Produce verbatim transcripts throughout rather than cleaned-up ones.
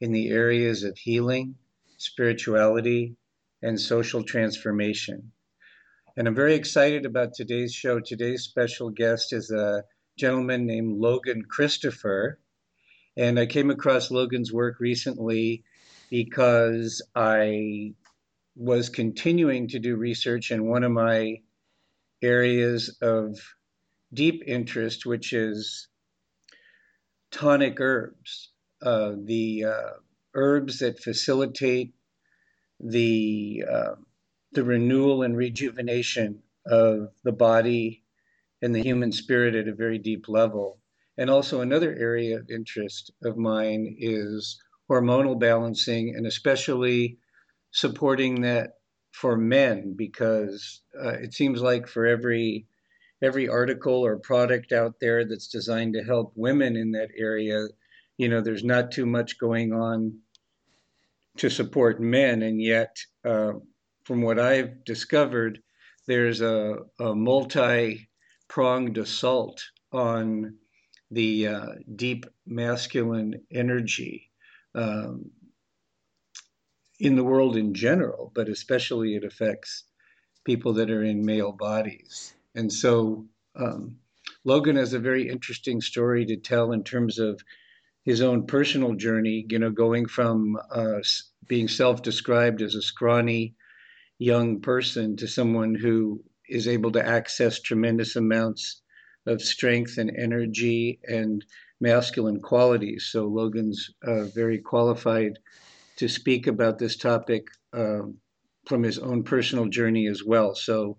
in the areas of healing, spirituality, and social transformation. And I'm very excited about today's show. Today's special guest is a gentleman named Logan Christopher. And I came across Logan's work recently because I was continuing to do research in one of my areas of deep interest, which is tonic herbs. Uh, the uh, herbs that facilitate the uh, the renewal and rejuvenation of the body and the human spirit at a very deep level. And also another area of interest of mine is hormonal balancing, and especially supporting that for men, because uh, it seems like for every every article or product out there that's designed to help women in that area, you know, there's not too much going on to support men. And yet, uh, from what I've discovered, there's a, a multi-pronged assault on the uh, deep masculine energy um, in the world in general, but especially it affects people that are in male bodies. And so um, Logan has a very interesting story to tell in terms of his own personal journey, you know, going from uh, being self-described as a scrawny young person to someone who is able to access tremendous amounts of strength and energy and masculine qualities. So Logan's uh, very qualified to speak about this topic uh, from his own personal journey as well. So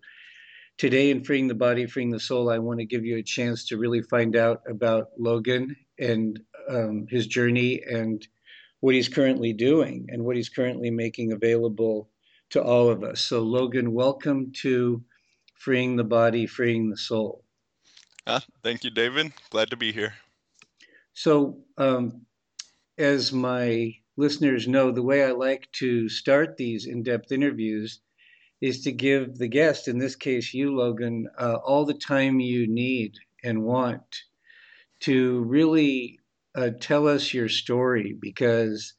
today in Freeing the Body, Freeing the Soul, I want to give you a chance to really find out about Logan and um, his journey and what he's currently doing and what he's currently making available to all of us. So Logan, welcome to Freeing the Body, Freeing the Soul. Ah, thank you, David. Glad to be here. So um, as my listeners know, the way I like to start these in-depth interviews is to give the guest, in this case you, Logan, uh, all the time you need and want to really uh, tell us your story, because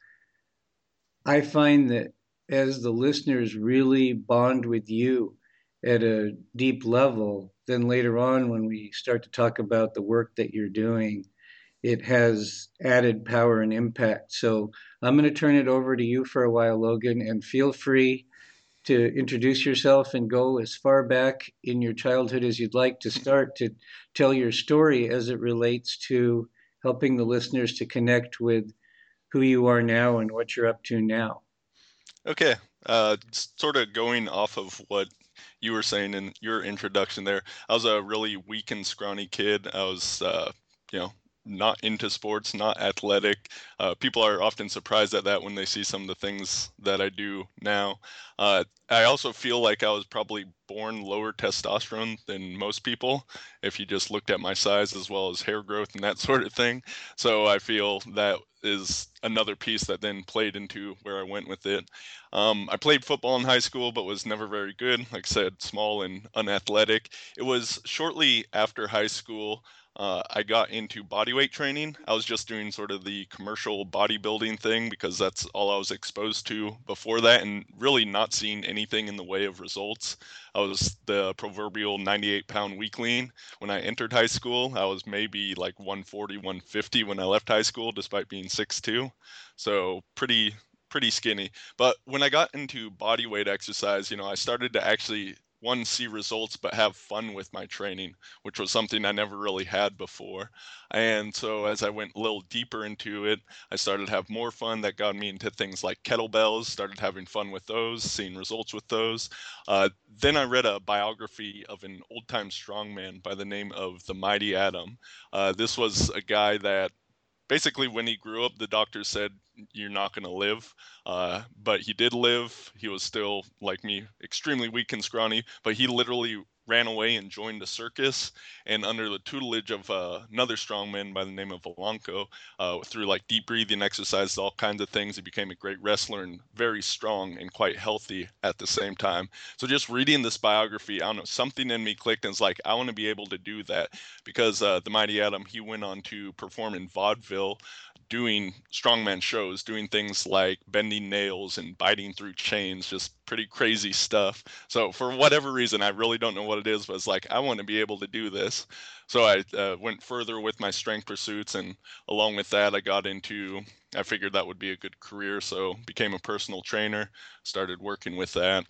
I find that as the listeners really bond with you at a deep level, then later on when we start to talk about the work that you're doing, it has added power and impact. So I'm going to turn it over to you for a while, Logan, and feel free to introduce yourself and go as far back in your childhood as you'd like to start to tell your story as it relates to helping the listeners to connect with who you are now and what you're up to now. Okay. Uh, sort of going off of what you were saying in your introduction there, I was a really weak and scrawny kid. I was, uh, you know, not into sports, not athletic. Uh, people are often surprised at that when they see some of the things that I do now. Uh, I also feel like I was probably born lower testosterone than most people, if you just looked at my size as well as hair growth and that sort of thing. So I feel that is another piece that then played into where I went with it. Um, I played football in high school, but was never very good. Like I said, small and unathletic. It was shortly after high school Uh, I got into bodyweight training. I was just doing sort of the commercial bodybuilding thing because that's all I was exposed to before that, and really not seeing anything in the way of results. I was the proverbial ninety-eight pound weakling when I entered high school. I was maybe like one forty, one fifty when I left high school, despite being six two. So pretty, pretty skinny. But when I got into bodyweight exercise, you know, I started to actually one, see results, but have fun with my training, which was something I never really had before. And so as I went a little deeper into it, I started to have more fun. That got me into things like kettlebells, started having fun with those, seeing results with those. Uh, then I read a biography of an old-time strongman by the name of the Mighty Adam. Uh, this was a guy that basically when he grew up, the doctor said, you're not going to live. Uh, but he did live. He was still, like me, extremely weak and scrawny, but he literally ran away and joined a circus, and under the tutelage of uh, another strongman by the name of Volanko, uh, through like deep breathing exercises, all kinds of things, he became a great wrestler and very strong and quite healthy at the same time. So just reading this biography, I don't know, something in me clicked and was like, I want to be able to do that, because uh, the Mighty Adam, he went on to perform in vaudeville, doing strongman shows, doing things like bending nails and biting through chains, just pretty crazy stuff. So for whatever reason, I really don't know what it is, but it's like, I want to be able to do this. So I uh, went further with my strength pursuits, and along with that, I got into, I figured that would be a good career, so became a personal trainer, started working with that.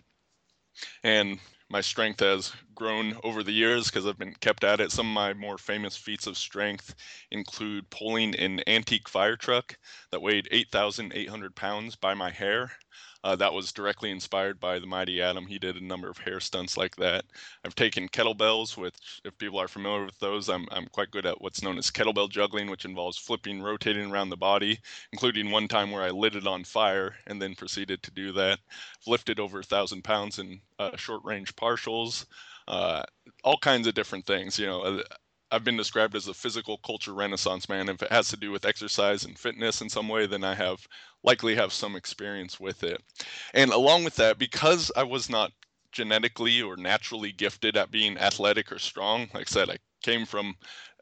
And my strength has grown over the years because I've been kept at it. Some of my more famous feats of strength include pulling an antique fire truck that weighed eight thousand eight hundred pounds by my hair. Uh, that was directly inspired by the Mighty Adam. He did a number of hair stunts like that. I've taken kettlebells, which, if people are familiar with those, I'm I'm quite good at what's known as kettlebell juggling, which involves flipping, rotating around the body, including one time where I lit it on fire and then proceeded to do that. I've lifted over a thousand pounds in uh, short-range partials, uh, all kinds of different things. You know, I've been described as a physical culture renaissance man. If it has to do with exercise and fitness in some way, then I have likely have some experience with it. And along with that, because I was not genetically or naturally gifted at being athletic or strong, like I said, I came from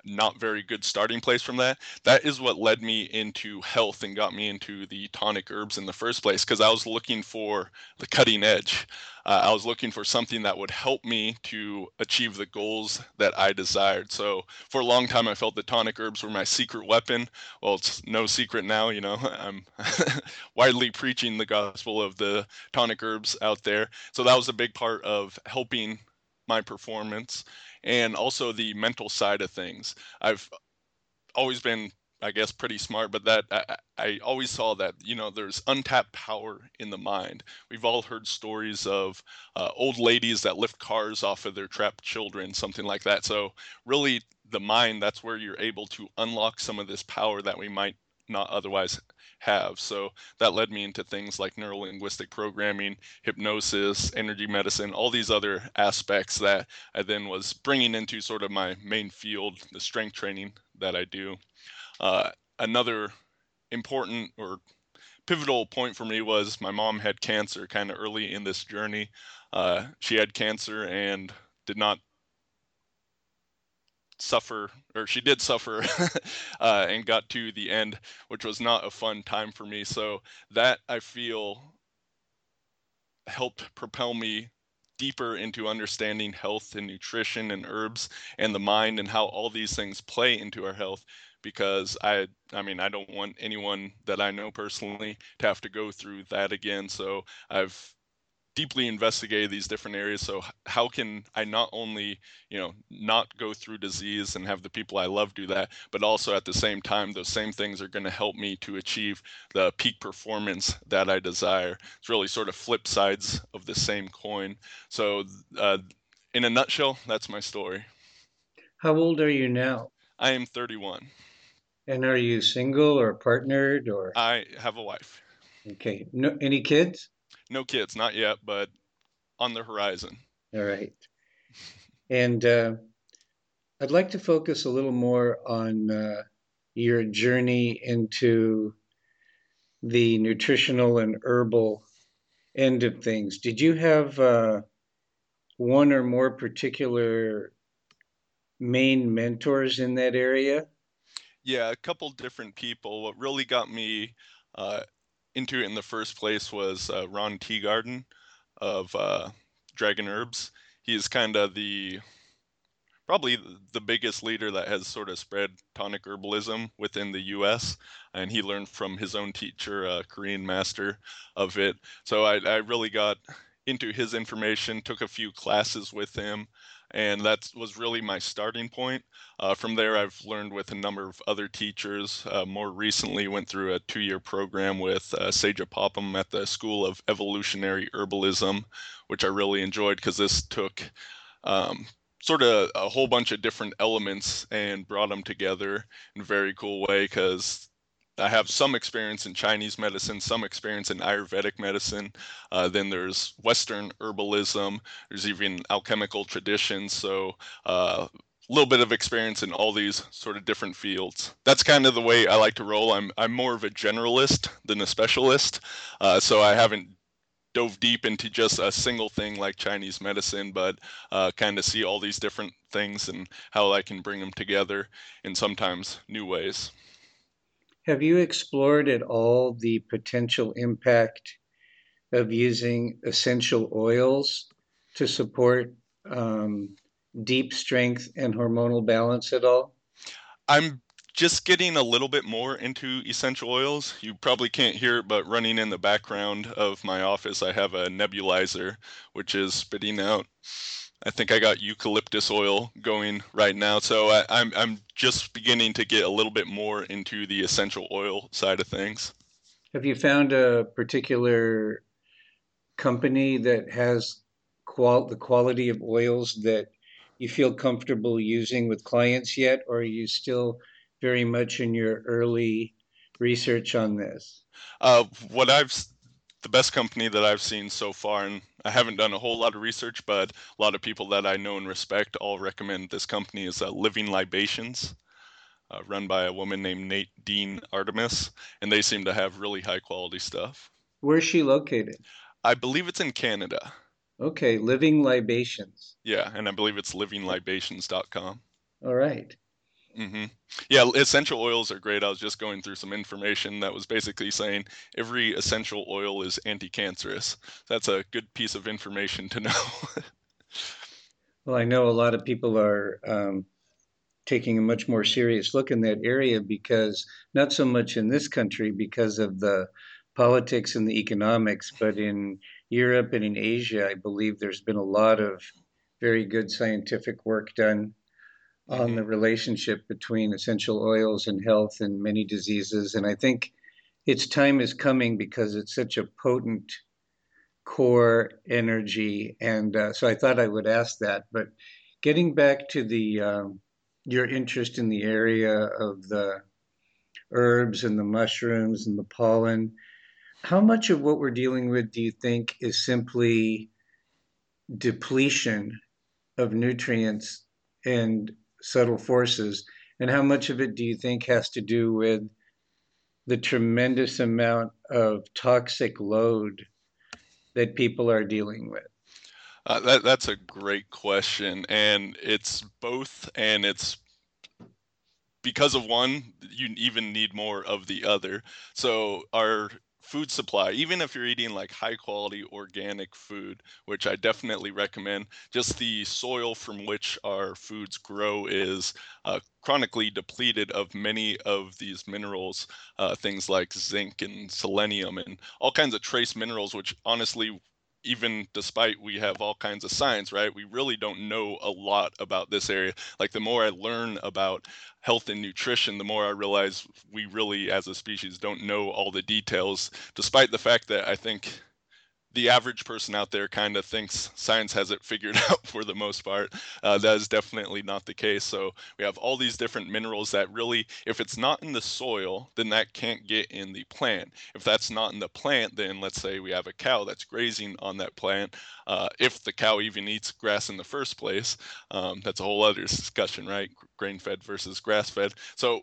not very good starting place from that. That is what led me into health and got me into the tonic herbs in the first place, because I was looking for the cutting edge. Uh, I was looking for something that would help me to achieve the goals that I desired. So for a long time, I felt the tonic herbs were my secret weapon. Well, it's no secret now, you know, I'm widely preaching the gospel of the tonic herbs out there. So that was a big part of helping my performance, and also the mental side of things. I've always been, I guess, pretty smart, but that I, I always saw that, you know, there's untapped power in the mind. We've all heard stories of uh, old ladies that lift cars off of their trapped children, something like that. So really the mind, that's where you're able to unlock some of this power that we might not otherwise have. So that led me into things like neuro-linguistic programming, hypnosis, energy medicine, all these other aspects that I then was bringing into sort of my main field, the strength training that I do. Uh, another important or pivotal point for me was my mom had cancer kind of early in this journey. Uh, she had cancer and did not suffer, or she did suffer uh, and got to the end, which was not a fun time for me. So that, I feel, helped propel me deeper into understanding health and nutrition and herbs and the mind and how all these things play into our health, because I, I mean, I don't want anyone that I know personally to have to go through that again. So I've deeply investigated these different areas. So how can I not only, you know, not go through disease and have the people I love do that, but also at the same time, those same things are going to help me to achieve the peak performance that I desire. It's really sort of flip sides of the same coin. So uh, in a nutshell, that's my story. How old are you now? I am thirty-one. And are you single or partnered or? I have a wife. Okay. No, any kids? No kids, not yet, but on the horizon. All right. And uh, I'd like to focus a little more on uh, your journey into the nutritional and herbal end of things. Did you have uh, one or more particular main mentors in that area? Yeah, a couple different people. What really got me uh, into it in the first place was uh, Ron Teeguarden of uh, Dragon Herbs. He is kind of the, probably the biggest leader that has sort of spread tonic herbalism within the U S, and he learned from his own teacher, a Korean master of it. So I, I really got into his information, took a few classes with him, and that was really my starting point. Uh, from there, I've learned with a number of other teachers. Uh, more recently, went through a two-year program with uh, Saja Popham at the School of Evolutionary Herbalism, which I really enjoyed because this took um, sort of a whole bunch of different elements and brought them together in a very cool way, because I have some experience in Chinese medicine, some experience in Ayurvedic medicine. Uh, then there's Western herbalism. There's even alchemical traditions. So a uh, little bit of experience in all these sort of different fields. That's kind of the way I like to roll. I'm, I'm more of a generalist than a specialist. Uh, so I haven't dove deep into just a single thing like Chinese medicine, but uh, kind of see all these different things and how I can bring them together in sometimes new ways. Have you explored at all the potential impact of using essential oils to support um, deep strength and hormonal balance at all? I'm just getting a little bit more into essential oils. You probably can't hear it, but running in the background of my office, I have a nebulizer, which is spitting out, I think I got eucalyptus oil going right now. So I, I'm, I'm just beginning to get a little bit more into the essential oil side of things. Have you found a particular company that has qual- the quality of oils that you feel comfortable using with clients yet, or are you still very much in your early research on this? Uh, what I've, the best company that I've seen so far, and I haven't done a whole lot of research, but a lot of people that I know and respect all recommend this company, is uh, Living Libations, uh, run by a woman named Nate Dean Artemis, and they seem to have really high quality stuff. Where's she located? I believe it's in Canada. Okay, Living Libations. Yeah, and I believe it's living libations dot com. All right. Mm-hmm. Yeah, essential oils are great. I was just going through some information that was basically saying every essential oil is anti-cancerous. That's a good piece of information to know. Well, I know a lot of people are um, taking a much more serious look in that area, because not so much in this country because of the politics and the economics, but in Europe and in Asia, I believe there's been a lot of very good scientific work done on the relationship between essential oils and health and many diseases. And I think its time is coming because it's such a potent core energy. And uh, so I thought I would ask that. But getting back to the um, your interest in the area of the herbs and the mushrooms and the pollen, how much of what we're dealing with do you think is simply depletion of nutrients and subtle forces, and how much of it do you think has to do with the tremendous amount of toxic load that people are dealing with? Uh, that, that's a great question, and it's both, and it's because of one, you even need more of the other. So our food supply, even if you're eating like high quality organic food, which I definitely recommend, just the soil from which our foods grow is uh, chronically depleted of many of these minerals, uh, things like zinc and selenium and all kinds of trace minerals, which honestly, even despite we have all kinds of science, right, we really don't know a lot about this area. Like the more I learn about health and nutrition, the more I realize we really as a species don't know all the details, despite the fact that I think the average person out there kind of thinks science has it figured out for the most part. Uh, that is definitely not the case. So we have all these different minerals that really, if it's not in the soil, then that can't get in the plant. If that's not in the plant, then let's say we have a cow that's grazing on that plant. Uh, if the cow even eats grass in the first place, um, that's a whole other discussion, right? Grain-fed versus grass-fed. So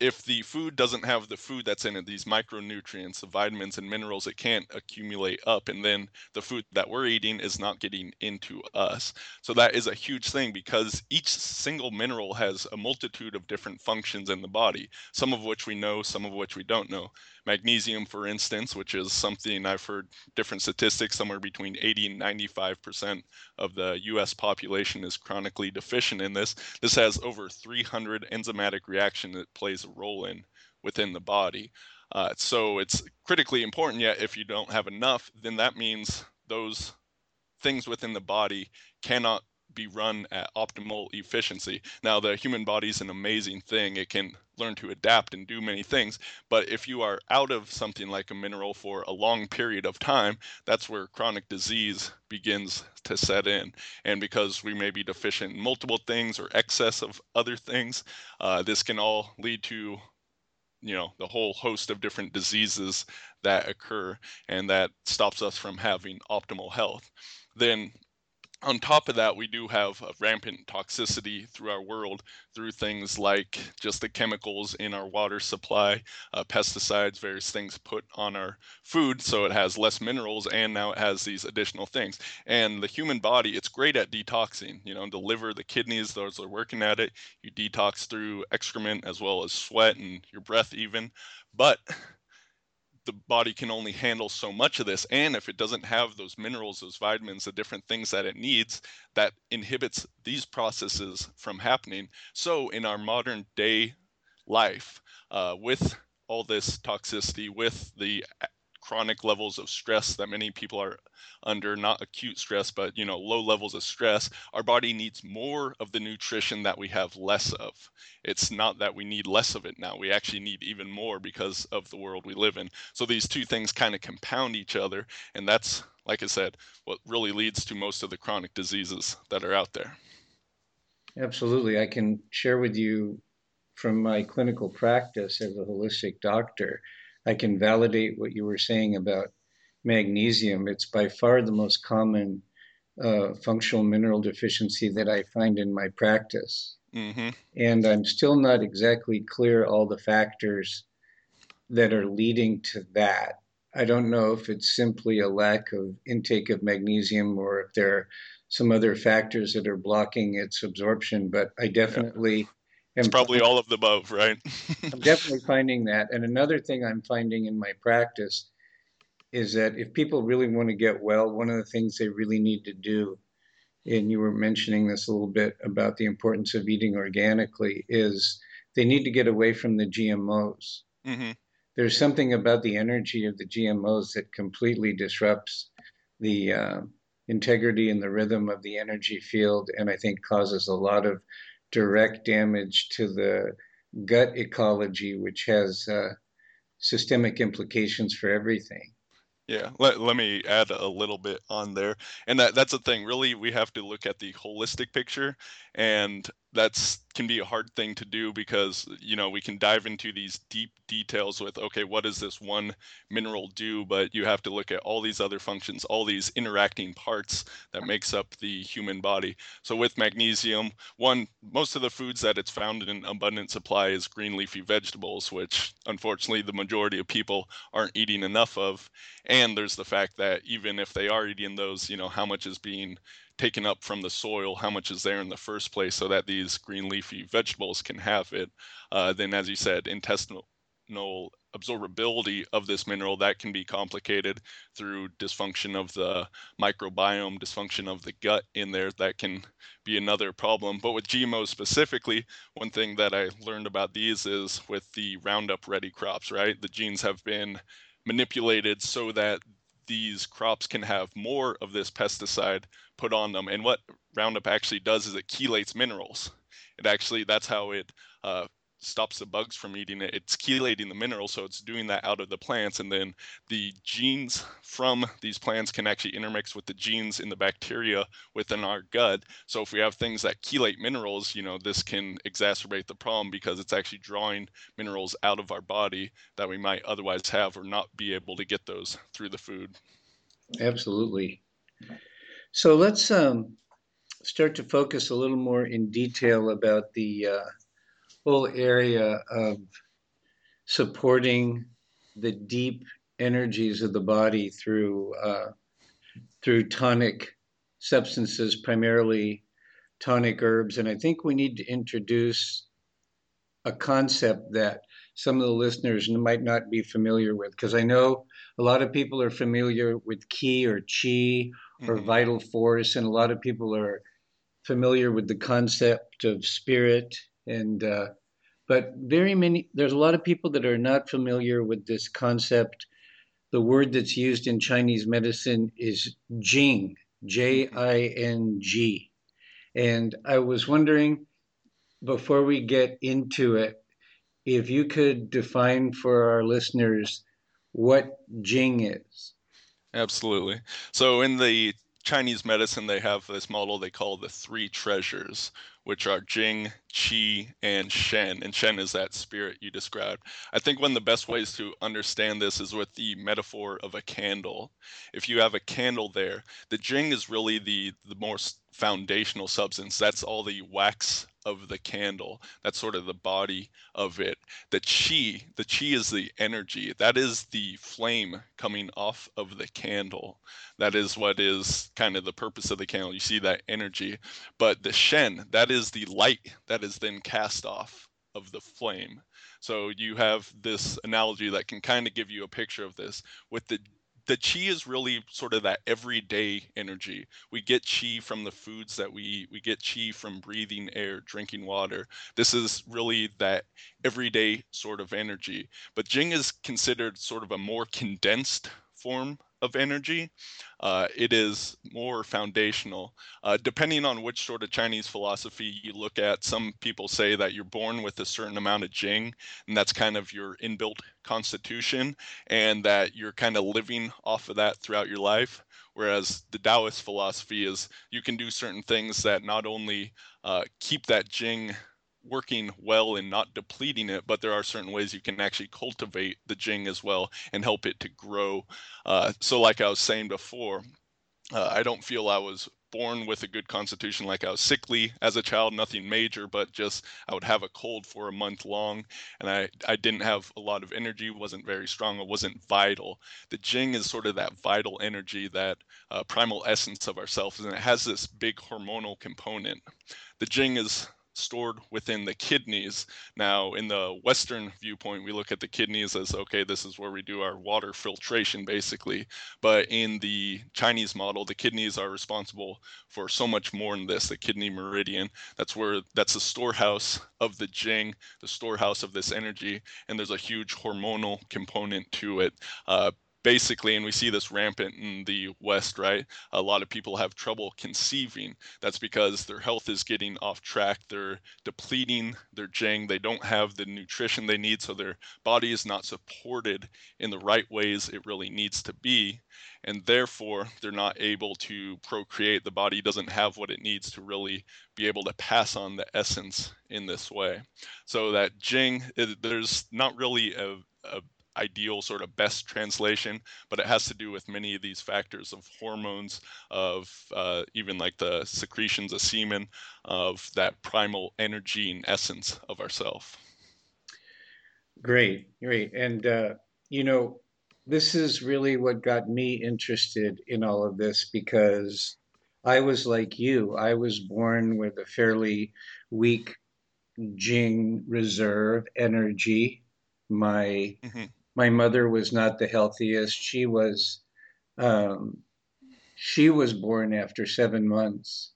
if the food doesn't have the food that's in it, these micronutrients, the vitamins and minerals, it can't accumulate up. And then the food that we're eating is not getting into us. So that is a huge thing, because each single mineral has a multitude of different functions in the body, some of which we know, some of which we don't know. Magnesium, for instance, which is something I've heard different statistics, somewhere between eighty and ninety-five percent of the U S population is chronically deficient in this. This has over three hundred enzymatic reactions it plays a role in within the body. Uh, so it's critically important, yet if you don't have enough, then that means those things within the body cannot be run at optimal efficiency. Now, the human body is an amazing thing. It can learn to adapt and do many things. But if you are out of something like a mineral for a long period of time, that's where chronic disease begins to set in. And because we may be deficient in multiple things or excess of other things, uh, this can all lead to you know, the whole host of different diseases that occur, and that stops us from having optimal health. Then on top of that, we do have a rampant toxicity through our world, through things like just the chemicals in our water supply, uh, pesticides, various things put on our food, so it has less minerals, and now it has these additional things. And the human body, it's great at detoxing. You know, the liver, the kidneys, those are working at it. You detox through excrement as well as sweat and your breath even. But the body can only handle so much of this, and if it doesn't have those minerals, those vitamins, the different things that it needs, that inhibits these processes from happening. So in our modern day life, uh, with all this toxicity, with the chronic levels of stress that many people are under, not acute stress, but you know, low levels of stress, our body needs more of the nutrition that we have less of. It's not that we need less of it now, we actually need even more because of the world we live in. So these two things kind of compound each other, and that's, like I said, what really leads to most of the chronic diseases that are out there. Absolutely. I can share with you from my clinical practice as a holistic doctor, I can validate what you were saying about magnesium. It's by far the most common uh, functional mineral deficiency that I find in my practice. Mm-hmm. And I'm still not exactly clear all the factors that are leading to that. I don't know if it's simply a lack of intake of magnesium or if there are some other factors that are blocking its absorption, but I definitely... Yeah. It's probably all of the above, right? I'm definitely finding that. And another thing I'm finding in my practice is that if people really want to get well, one of the things they really need to do, and you were mentioning this a little bit about the importance of eating organically, is they need to get away from the G M Os. Mm-hmm. There's something about the energy of the G M Os that completely disrupts the uh, integrity and the rhythm of the energy field, and I think causes a lot of direct damage to the gut ecology, which has uh, systemic implications for everything. Yeah, let, let me add a little bit on there. And that, that's the thing, really, we have to look at the holistic picture, and that's can be a hard thing to do because, you know, we can dive into these deep details with, okay, what does this one mineral do? But you have to look at all these other functions, all these interacting parts that makes up the human body. So with magnesium, one, most of the foods that it's found in abundant supply is green leafy vegetables, which unfortunately the majority of people aren't eating enough of. And there's the fact that even if they are eating those, you know, how much is being taken up from the soil, how much is there in the first place, so that these green leafy vegetables can have it. Uh, then, as you said, intestinal absorbability of this mineral, that can be complicated through dysfunction of the microbiome, dysfunction of the gut in there. That can be another problem. But with G M Os specifically, one thing that I learned about these is with the Roundup Ready crops, right? The genes have been manipulated so that these crops can have more of this pesticide put on them. And what Roundup actually does is it chelates minerals. It actually, that's how it uh, stops the bugs from eating it. It's chelating the minerals, so it's doing that out of the plants. And then the genes from these plants can actually intermix with the genes in the bacteria within our gut. So if we have things that chelate minerals, you know, this can exacerbate the problem because it's actually drawing minerals out of our body that we might otherwise have or not be able to get those through the food. Absolutely. So let's um, start to focus a little more in detail about the uh, whole area of supporting the deep energies of the body through uh, through tonic substances, primarily tonic herbs. And I think we need to introduce a concept that some of the listeners might not be familiar with, because I know a lot of people are familiar with ki or chi or mm-hmm. vital force, and a lot of people are familiar with the concept of spirit. And uh, but very many, there's a lot of people that are not familiar with this concept. The word that's used in Chinese medicine is Jing, J I N G. And I was wondering, before we get into it, if you could define for our listeners what Jing is. Absolutely. So in the Chinese medicine, they have this model they call the three treasures, which are Jing, Qi, and Shen. And Shen is that spirit you described. I think one of the best ways to understand this is with the metaphor of a candle. If you have a candle there, the Jing is really the, the most foundational substance. That's all the wax of the candle. That's sort of the body of it. The Qi, the Qi is the energy. That is the flame coming off of the candle. That is what is kind of the purpose of the candle. You see that energy. But the Shen, that is the light that is then cast off of the flame. So you have this analogy that can kind of give you a picture of this. With the The Qi is really sort of that everyday energy. We get Qi from the foods that we eat. We get Qi from breathing air, drinking water. This is really that everyday sort of energy. But Jing is considered sort of a more condensed form of energy. Uh, it is more foundational. Uh, depending on which sort of Chinese philosophy you look at, some people say that you're born with a certain amount of Jing, and that's kind of your inbuilt constitution, and that you're kind of living off of that throughout your life. Whereas the Taoist philosophy is you can do certain things that not only uh, keep that Jing working well and not depleting it, but there are certain ways you can actually cultivate the Jing as well and help it to grow. Uh, so like I was saying before, uh, I don't feel I was born with a good constitution. Like I was sickly as a child, nothing major, but just I would have a cold for a month long, and I, I didn't have a lot of energy, wasn't very strong, I wasn't vital. The Jing is sort of that vital energy, that uh, primal essence of ourselves, and it has this big hormonal component. The Jing is stored within the kidneys. Now, in the Western viewpoint, we look at the kidneys as, okay, this is where we do our water filtration, basically. But in the Chinese model, the kidneys are responsible for so much more than this, the kidney meridian. That's where, that's the storehouse of the Jing, the storehouse of this energy. And there's a huge hormonal component to it. Uh, Basically, and we see this rampant in the West, right? A lot of people have trouble conceiving. That's because their health is getting off track. They're depleting their Jing. They don't have the nutrition they need, so their body is not supported in the right ways it really needs to be. And therefore, they're not able to procreate. The body doesn't have what it needs to really be able to pass on the essence in this way. So that Jing, it, there's not really a, a ideal sort of best translation, but it has to do with many of these factors of hormones, of uh, even like the secretions of semen, of that primal energy and essence of ourself. Great, great. And, uh, you know, this is really what got me interested in all of this, because I was like you. I was born with a fairly weak Jing reserve energy. My... Mm-hmm. My mother was not the healthiest. She was, um, she was born after seven months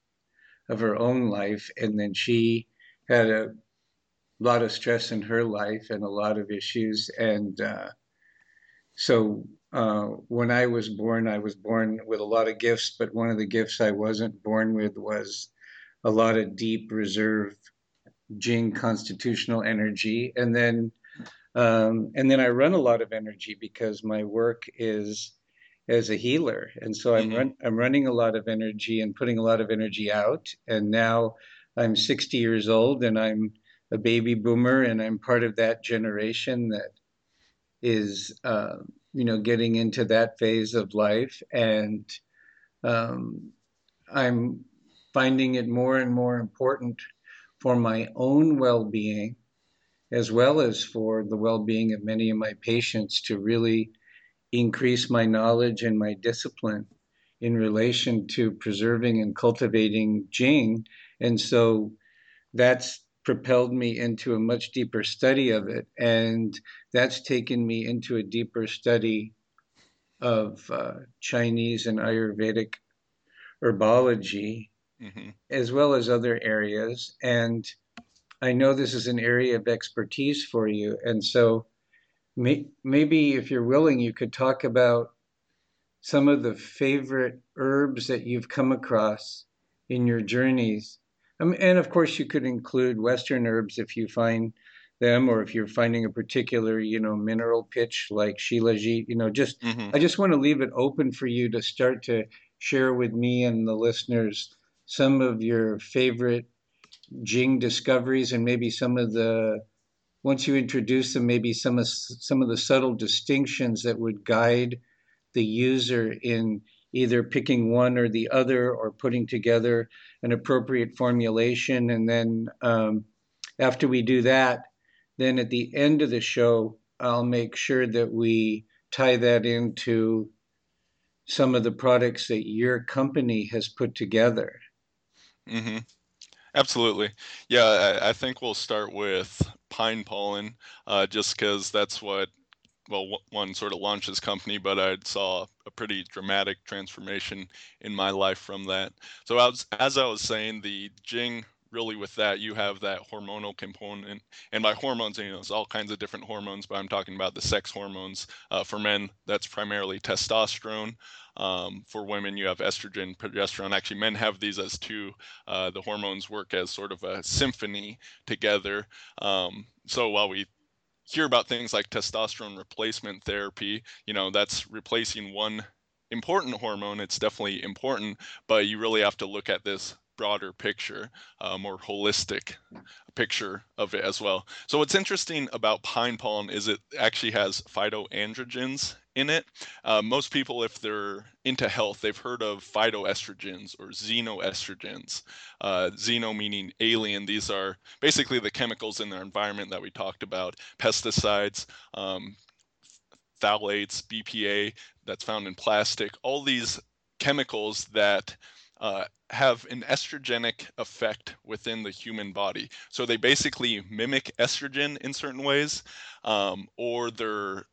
of her own life, and then she had a lot of stress in her life and a lot of issues. And uh, so uh, when I was born, I was born with a lot of gifts, but one of the gifts I wasn't born with was a lot of deep reserve Jing constitutional energy. And then Um, and then I run a lot of energy because my work is as a healer. And so I'm, mm-hmm. run, I'm running a lot of energy and putting a lot of energy out. And now I'm sixty years old and I'm a baby boomer, and I'm part of that generation that is, uh, you know, getting into that phase of life. And um, I'm finding it more and more important for my own well-being, as well as for the well-being of many of my patients, to really increase my knowledge and my discipline in relation to preserving and cultivating Jing. And so that's propelled me into a much deeper study of it. And that's taken me into a deeper study of uh, Chinese and Ayurvedic herbology, mm-hmm. as well as other areas. And I know this is an area of expertise for you, and so may, maybe if you're willing, you could talk about some of the favorite herbs that you've come across in your journeys. Um, and of course, you could include Western herbs if you find them, or if you're finding a particular, you know, mineral pitch like Shilajit. You know, just mm-hmm. I just want to leave it open for you to start to share with me and the listeners some of your favorite Jing discoveries, and maybe some of the, once you introduce them, maybe some of, some of the subtle distinctions that would guide the user in either picking one or the other, or putting together an appropriate formulation. And then um, after we do that, then at the end of the show, I'll make sure that we tie that into some of the products that your company has put together. Mm-hmm. Absolutely. Yeah, I, I think we'll start with pine pollen, uh, just because that's what, well, one sort of launched his company, but I saw a pretty dramatic transformation in my life from that. So I was, as I was saying, the Jing, really with that, you have that hormonal component. And by hormones, you know, it's all kinds of different hormones, but I'm talking about the sex hormones. Uh, for men, that's primarily testosterone. Um, for women, you have estrogen, progesterone. Actually, men have these as two. Uh, the hormones work as sort of a symphony together. Um, so while we hear about things like testosterone replacement therapy, you know, that's replacing one important hormone. It's definitely important, but you really have to look at this broader picture, a more holistic picture of it as well. So what's interesting about pine pollen is it actually has phytoandrogens in it. Uh, most people, if they're into health, they've heard of phytoestrogens or xenoestrogens. Uh, xeno meaning alien. These are basically the chemicals in their environment that we talked about. Pesticides, um, phthalates, B P A, that's found in plastic. All these chemicals that Uh, have an estrogenic effect within the human body. So they basically mimic estrogen in certain ways, um, or they're,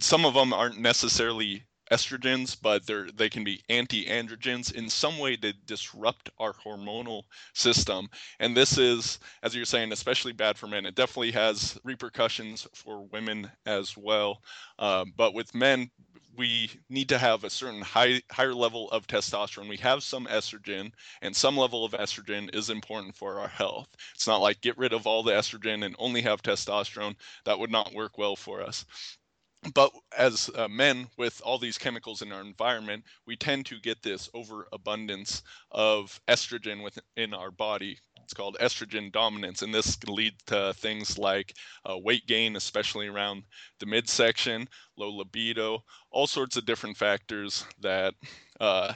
some of them aren't necessarily estrogens, but they're, they can be anti-androgens in some way to disrupt our hormonal system. And this is, as you're saying, especially bad for men. It definitely has repercussions for women as well. Uh, but with men, we need to have a certain high, higher level of testosterone. We have some estrogen, and some level of estrogen is important for our health. It's not like get rid of all the estrogen and only have testosterone. That would not work well for us. But as uh, men, with all these chemicals in our environment, we tend to get this overabundance of estrogen within our body. It's called estrogen dominance, and this can lead to things like uh, weight gain, especially around the midsection, low libido, all sorts of different factors that uh,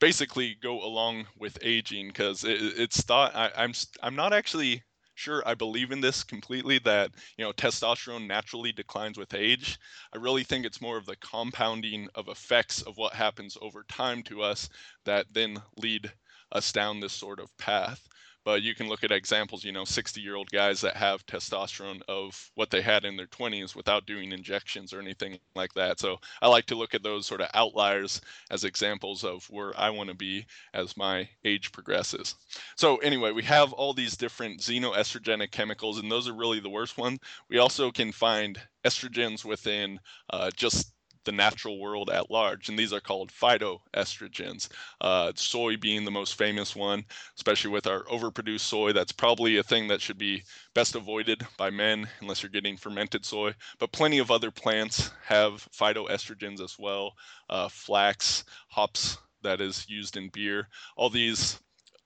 basically go along with aging. Because it, it's thought I, I'm I'm not actually. Sure, I believe in this completely, that, you know, testosterone naturally declines with age. I really think it's more of the compounding of effects of what happens over time to us that then lead us down this sort of path. But you can look at examples, you know, sixty-year-old guys that have testosterone of what they had in their twenties without doing injections or anything like that. So I like to look at those sort of outliers as examples of where I want to be as my age progresses. So anyway, we have all these different xenoestrogenic chemicals, and those are really the worst ones. We also can find estrogens within uh, just the natural world at large, and these are called phytoestrogens. Uh, soy being the most famous one, especially with our overproduced soy. That's probably a thing that should be best avoided by men unless you're getting fermented soy, but plenty of other plants have phytoestrogens as well. Uh, flax, hops that is used in beer, all these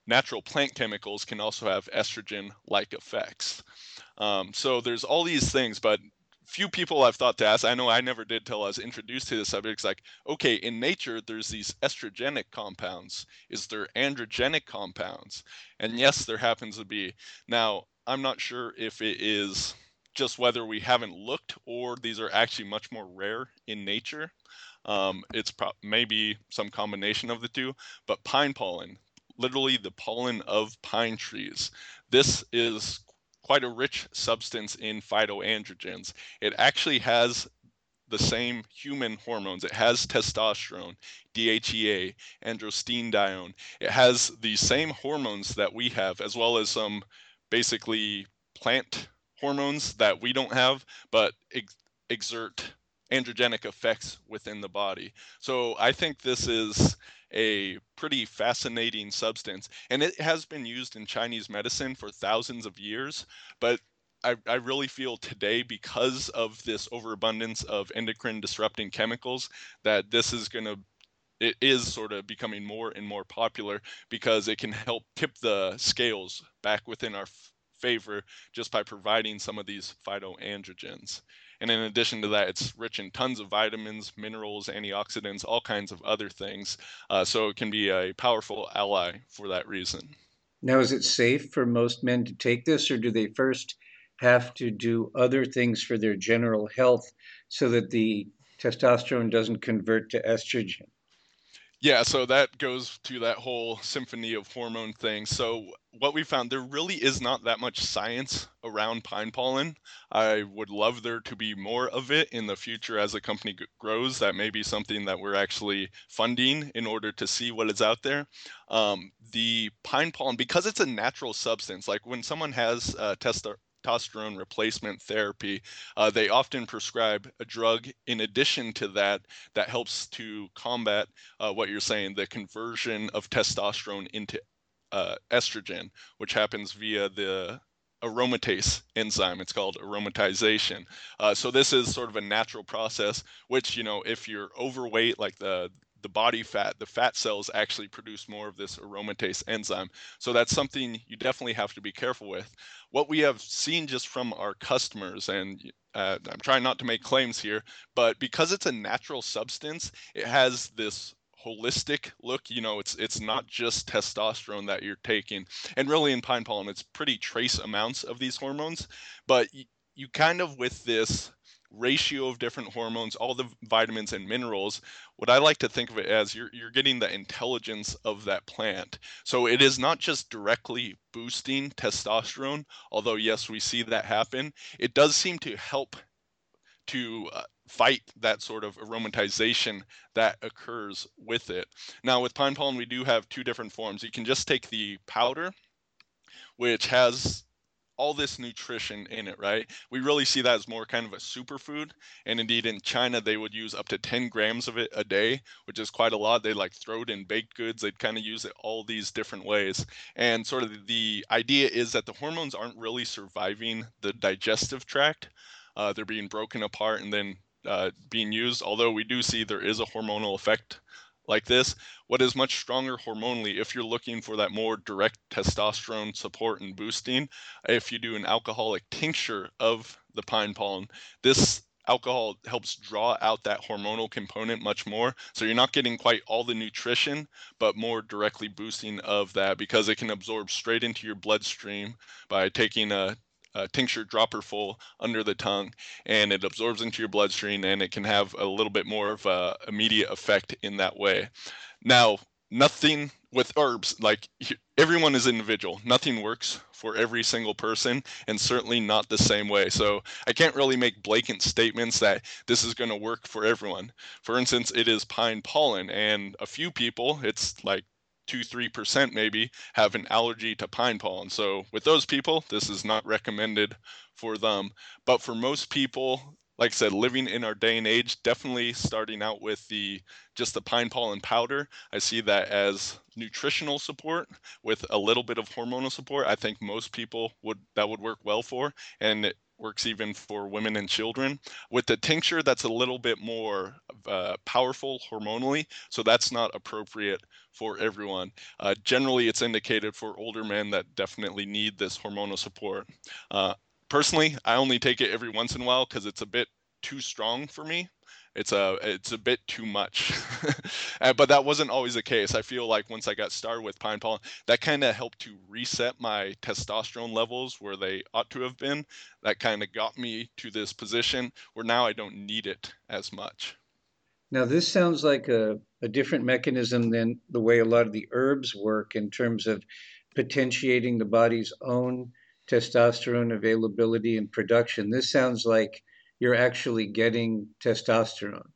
natural plant chemicals can also have estrogen-like effects. Um, so there's all these things, but few people I've thought to ask, I know I never did till I was introduced to this subject, it's like, okay, in nature, there's these estrogenic compounds. Is there androgenic compounds? And yes, there happens to be. Now, I'm not sure if it is just whether we haven't looked or these are actually much more rare in nature. Um, it's pro- maybe some combination of the two, but pine pollen, literally the pollen of pine trees. This is quite a rich substance in phytoandrogens. It actually has the same human hormones. It has testosterone, D H E A, androstenedione. It has the same hormones that we have, as well as some basically plant hormones that we don't have, but ex- exert androgenic effects within the body. So I think this is a pretty fascinating substance, and it has been used in Chinese medicine for thousands of years, but I, I really feel today, because of this overabundance of endocrine disrupting chemicals, that this is going to it is sort of becoming more and more popular because it can help tip the scales back within our f- favor just by providing some of these phytoandrogens. And in addition to that, it's rich in tons of vitamins, minerals, antioxidants, all kinds of other things. Uh, so it can be a powerful ally for that reason. Now, is it safe for most men to take this, or do they first have to do other things for their general health so that the testosterone doesn't convert to estrogen? Yeah, so that goes to that whole symphony of hormone thing. So what we found, there really is not that much science around pine pollen. I would love there to be more of it in the future as the company g- grows. That may be something that we're actually funding in order to see what is out there. Um, the pine pollen, because it's a natural substance, like when someone has uh, testosterone, testosterone replacement therapy, uh, they often prescribe a drug in addition to that that helps to combat uh, what you're saying, the conversion of testosterone into uh, estrogen, which happens via the aromatase enzyme. It's called aromatization. Uh, so this is sort of a natural process, which, you know, if you're overweight, like the the body fat, the fat cells actually produce more of this aromatase enzyme. So that's something you definitely have to be careful with. What we have seen just from our customers, and uh, I'm trying not to make claims here, but because it's a natural substance, it has this holistic look. You know, it's it's not just testosterone that you're taking. And really in pine pollen, it's pretty trace amounts of these hormones, but you, you kind of with this ratio of different hormones, all the vitamins and minerals, what I like to think of it as, you're you're getting the intelligence of that plant. So it is not just directly boosting testosterone, although yes, we see that happen. It does seem to help to uh, fight that sort of aromatization that occurs with it. Now with pine pollen, we do have two different forms. You can just take the powder, which has all this nutrition in it, right? We really see that as more kind of a superfood. And indeed in China, they would use up to ten grams of it a day, which is quite a lot. They like throw it in baked goods. They'd kind of use it all these different ways. And sort of the idea is that the hormones aren't really surviving the digestive tract. Uh, they're being broken apart and then uh, being used. Although we do see there is a hormonal effect like this, what is much stronger hormonally if you're looking for that more direct testosterone support and boosting. If you do an alcoholic tincture of the pine pollen, this alcohol helps draw out that hormonal component much more. So you're not getting quite all the nutrition, but more directly boosting of that because it can absorb straight into your bloodstream by taking a Uh, tincture dropper full under the tongue, and it absorbs into your bloodstream, and it can have a little bit more of a immediate effect in that way. Now, nothing with herbs, like everyone is individual. Nothing works for every single person, and certainly not the same way. So I can't really make blatant statements that this is going to work for everyone. For instance, it is pine pollen, and a few people, it's like two to three percent maybe have an allergy to pine pollen. So with those people, this is not recommended for them. But for most people, like I said, living in our day and age, definitely starting out with the just the pine pollen powder, I see that as nutritional support with a little bit of hormonal support. I think most people would that would work well for, and it works even for women and children. With the tincture, that's a little bit more uh, powerful hormonally, so that's not appropriate for everyone. Uh, generally, it's indicated for older men that definitely need this hormonal support. Uh, personally, I only take it every once in a while because it's a bit too strong for me. It's a it's a bit too much, but that wasn't always the case. I feel like once I got started with pine pollen, that kind of helped to reset my testosterone levels where they ought to have been. That kind of got me to this position where now I don't need it as much. Now, this sounds like a, a different mechanism than the way a lot of the herbs work in terms of potentiating the body's own testosterone availability and production. This sounds like you're actually getting testosterone.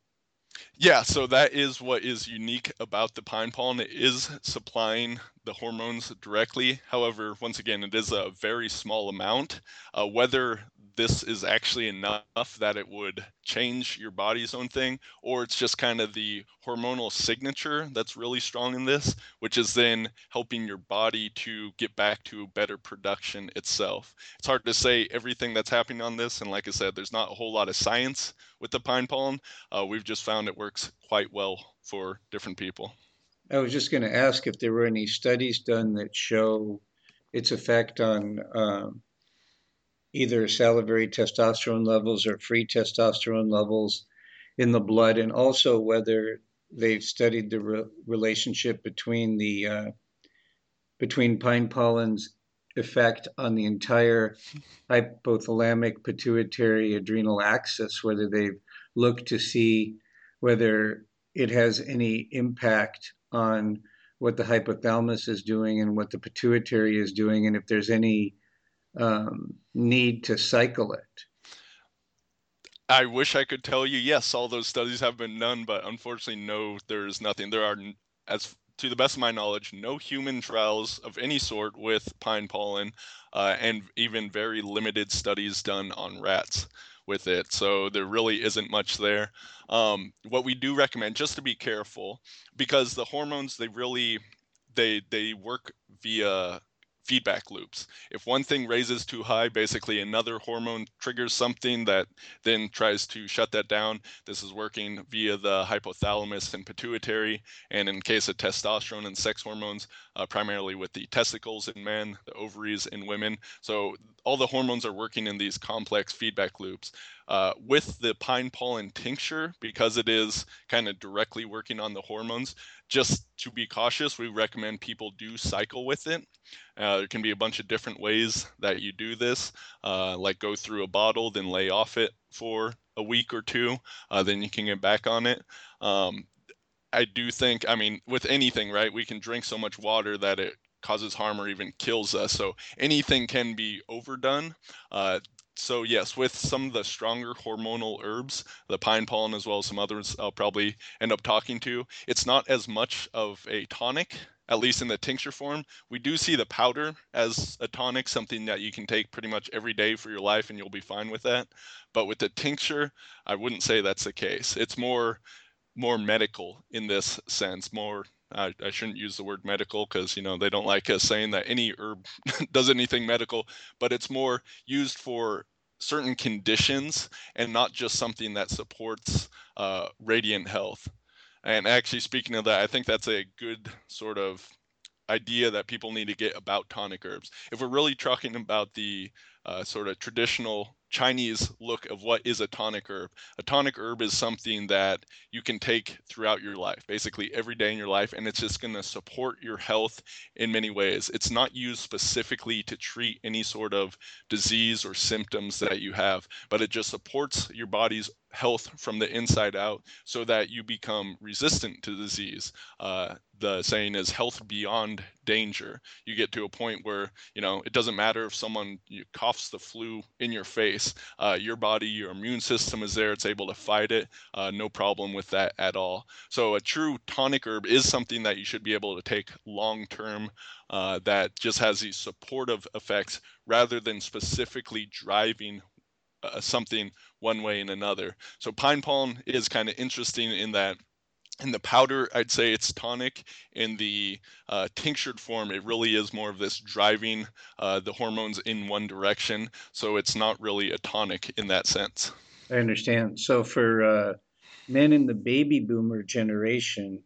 Yeah, so that is what is unique about the pine pollen. It is supplying the hormones directly. However, once again, it is a very small amount. Uh, whether this is actually enough that it would change your body's own thing, or it's just kind of the hormonal signature that's really strong in this, which is then helping your body to get back to better production itself. It's hard to say everything that's happening on this. And like I said, there's not a whole lot of science with the pine pollen. Uh, we've just found it works works quite well for different people. I was just going to ask if there were any studies done that show its effect on um, either salivary testosterone levels or free testosterone levels in the blood, and also whether they've studied the re relationship between the uh, between pine pollen's effect on the entire hypothalamic pituitary adrenal axis, whether they've looked to see whether it has any impact on what the hypothalamus is doing and what the pituitary is doing, and if there's any um, need to cycle it. I wish I could tell you, yes, all those studies have been done, but unfortunately, no, there is nothing. There are, as to the best of my knowledge, no human trials of any sort with pine pollen, uh, and even very limited studies done on rats with it. So there really isn't much there. Um, what we do recommend, just to be careful, because the hormones, they really, they, they work via feedback loops. If one thing raises too high, basically another hormone triggers something that then tries to shut that down. This is working via the hypothalamus and pituitary, and in case of testosterone and sex hormones, uh, primarily with the testicles in men, the ovaries in women. So all the hormones are working in these complex feedback loops. Uh, with the pine pollen tincture, because it is kind of directly working on the hormones, just to be cautious, we recommend people do cycle with it. Uh, there can be a bunch of different ways that you do this, uh, like go through a bottle, then lay off it for a week or two, uh, then you can get back on it. Um, I do think, I mean, with anything, right, we can drink so much water that it causes harm or even kills us. So anything can be overdone. Uh, So yes, with some of the stronger hormonal herbs, the pine pollen as well as some others I'll probably end up talking to, it's not as much of a tonic, at least in the tincture form. We do see the powder as a tonic, something that you can take pretty much every day for your life and you'll be fine with that. But with the tincture, I wouldn't say that's the case. It's more more medical in this sense, more I, I shouldn't use the word medical because, you know, they don't like us saying that any herb does anything medical, but it's more used for certain conditions and not just something that supports uh, radiant health. And actually, speaking of that, I think that's a good sort of idea that people need to get about tonic herbs. If we're really talking about the uh, sort of traditional Chinese look of what is a tonic herb. A tonic herb is something that you can take throughout your life, basically every day in your life, and it's just going to support your health in many ways. It's not used specifically to treat any sort of disease or symptoms that you have, but it just supports your body's health from the inside out so that you become resistant to disease. Uh, the saying is health beyond danger. You get to a point where, you know, it doesn't matter if someone you coughs the flu in your face, uh, your body, your immune system is there. It's able to fight it. Uh, no problem with that at all. So a true tonic herb is something that you should be able to take long term, uh, that just has these supportive effects rather than specifically driving Uh, something one way and another. So pine pollen is kind of interesting in that in the powder, I'd say it's tonic. In the uh, tinctured form, it really is more of this driving uh, the hormones in one direction. So it's not really a tonic in that sense. I understand. So for uh, men in the baby boomer generation,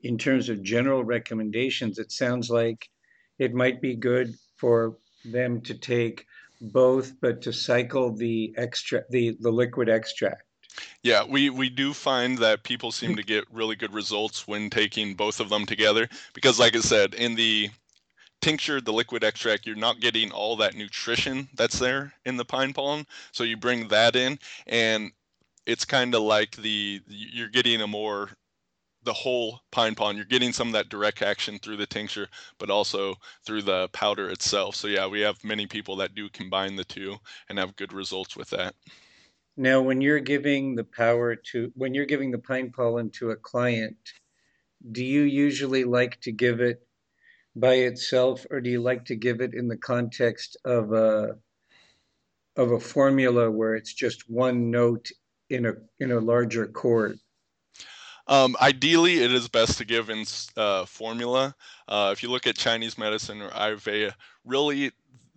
in terms of general recommendations, it sounds like it might be good for them to take both, but to cycle the extra the the liquid extract. Yeah, we we do find that people seem to get really good results when taking both of them together, because like I said, in the tincture, the liquid extract, you're not getting all that nutrition that's there in the pine pollen, so you bring that in and it's kind of like the you're getting a more the whole pine pollen. You're getting some of that direct action through the tincture, but also through the powder itself. So yeah, we have many people that do combine the two and have good results with that. Now, when you're giving the power to, when you're giving the pine pollen to a client, do you usually like to give it by itself, or do you like to give it in the context of a, of a formula where it's just one note in a, in a larger chord? Um, ideally, it is best to give in uh, formula. Uh, if you look at Chinese medicine or Ayurveda, really,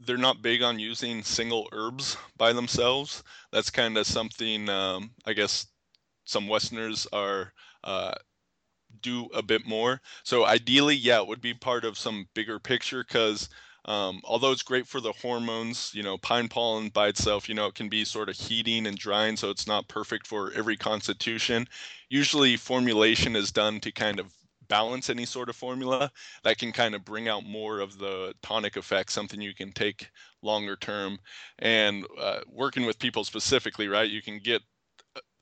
they're not big on using single herbs by themselves. That's kind of something, um, I guess, some Westerners are uh, do a bit more. So ideally, yeah, it would be part of some bigger picture, because um, although it's great for the hormones, you know, pine pollen by itself, you know, it can be sort of heating and drying, so it's not perfect for every constitution. Usually formulation is done to kind of balance any sort of formula that can kind of bring out more of the tonic effect, something you can take longer term. And uh, working with people specifically, right, you can get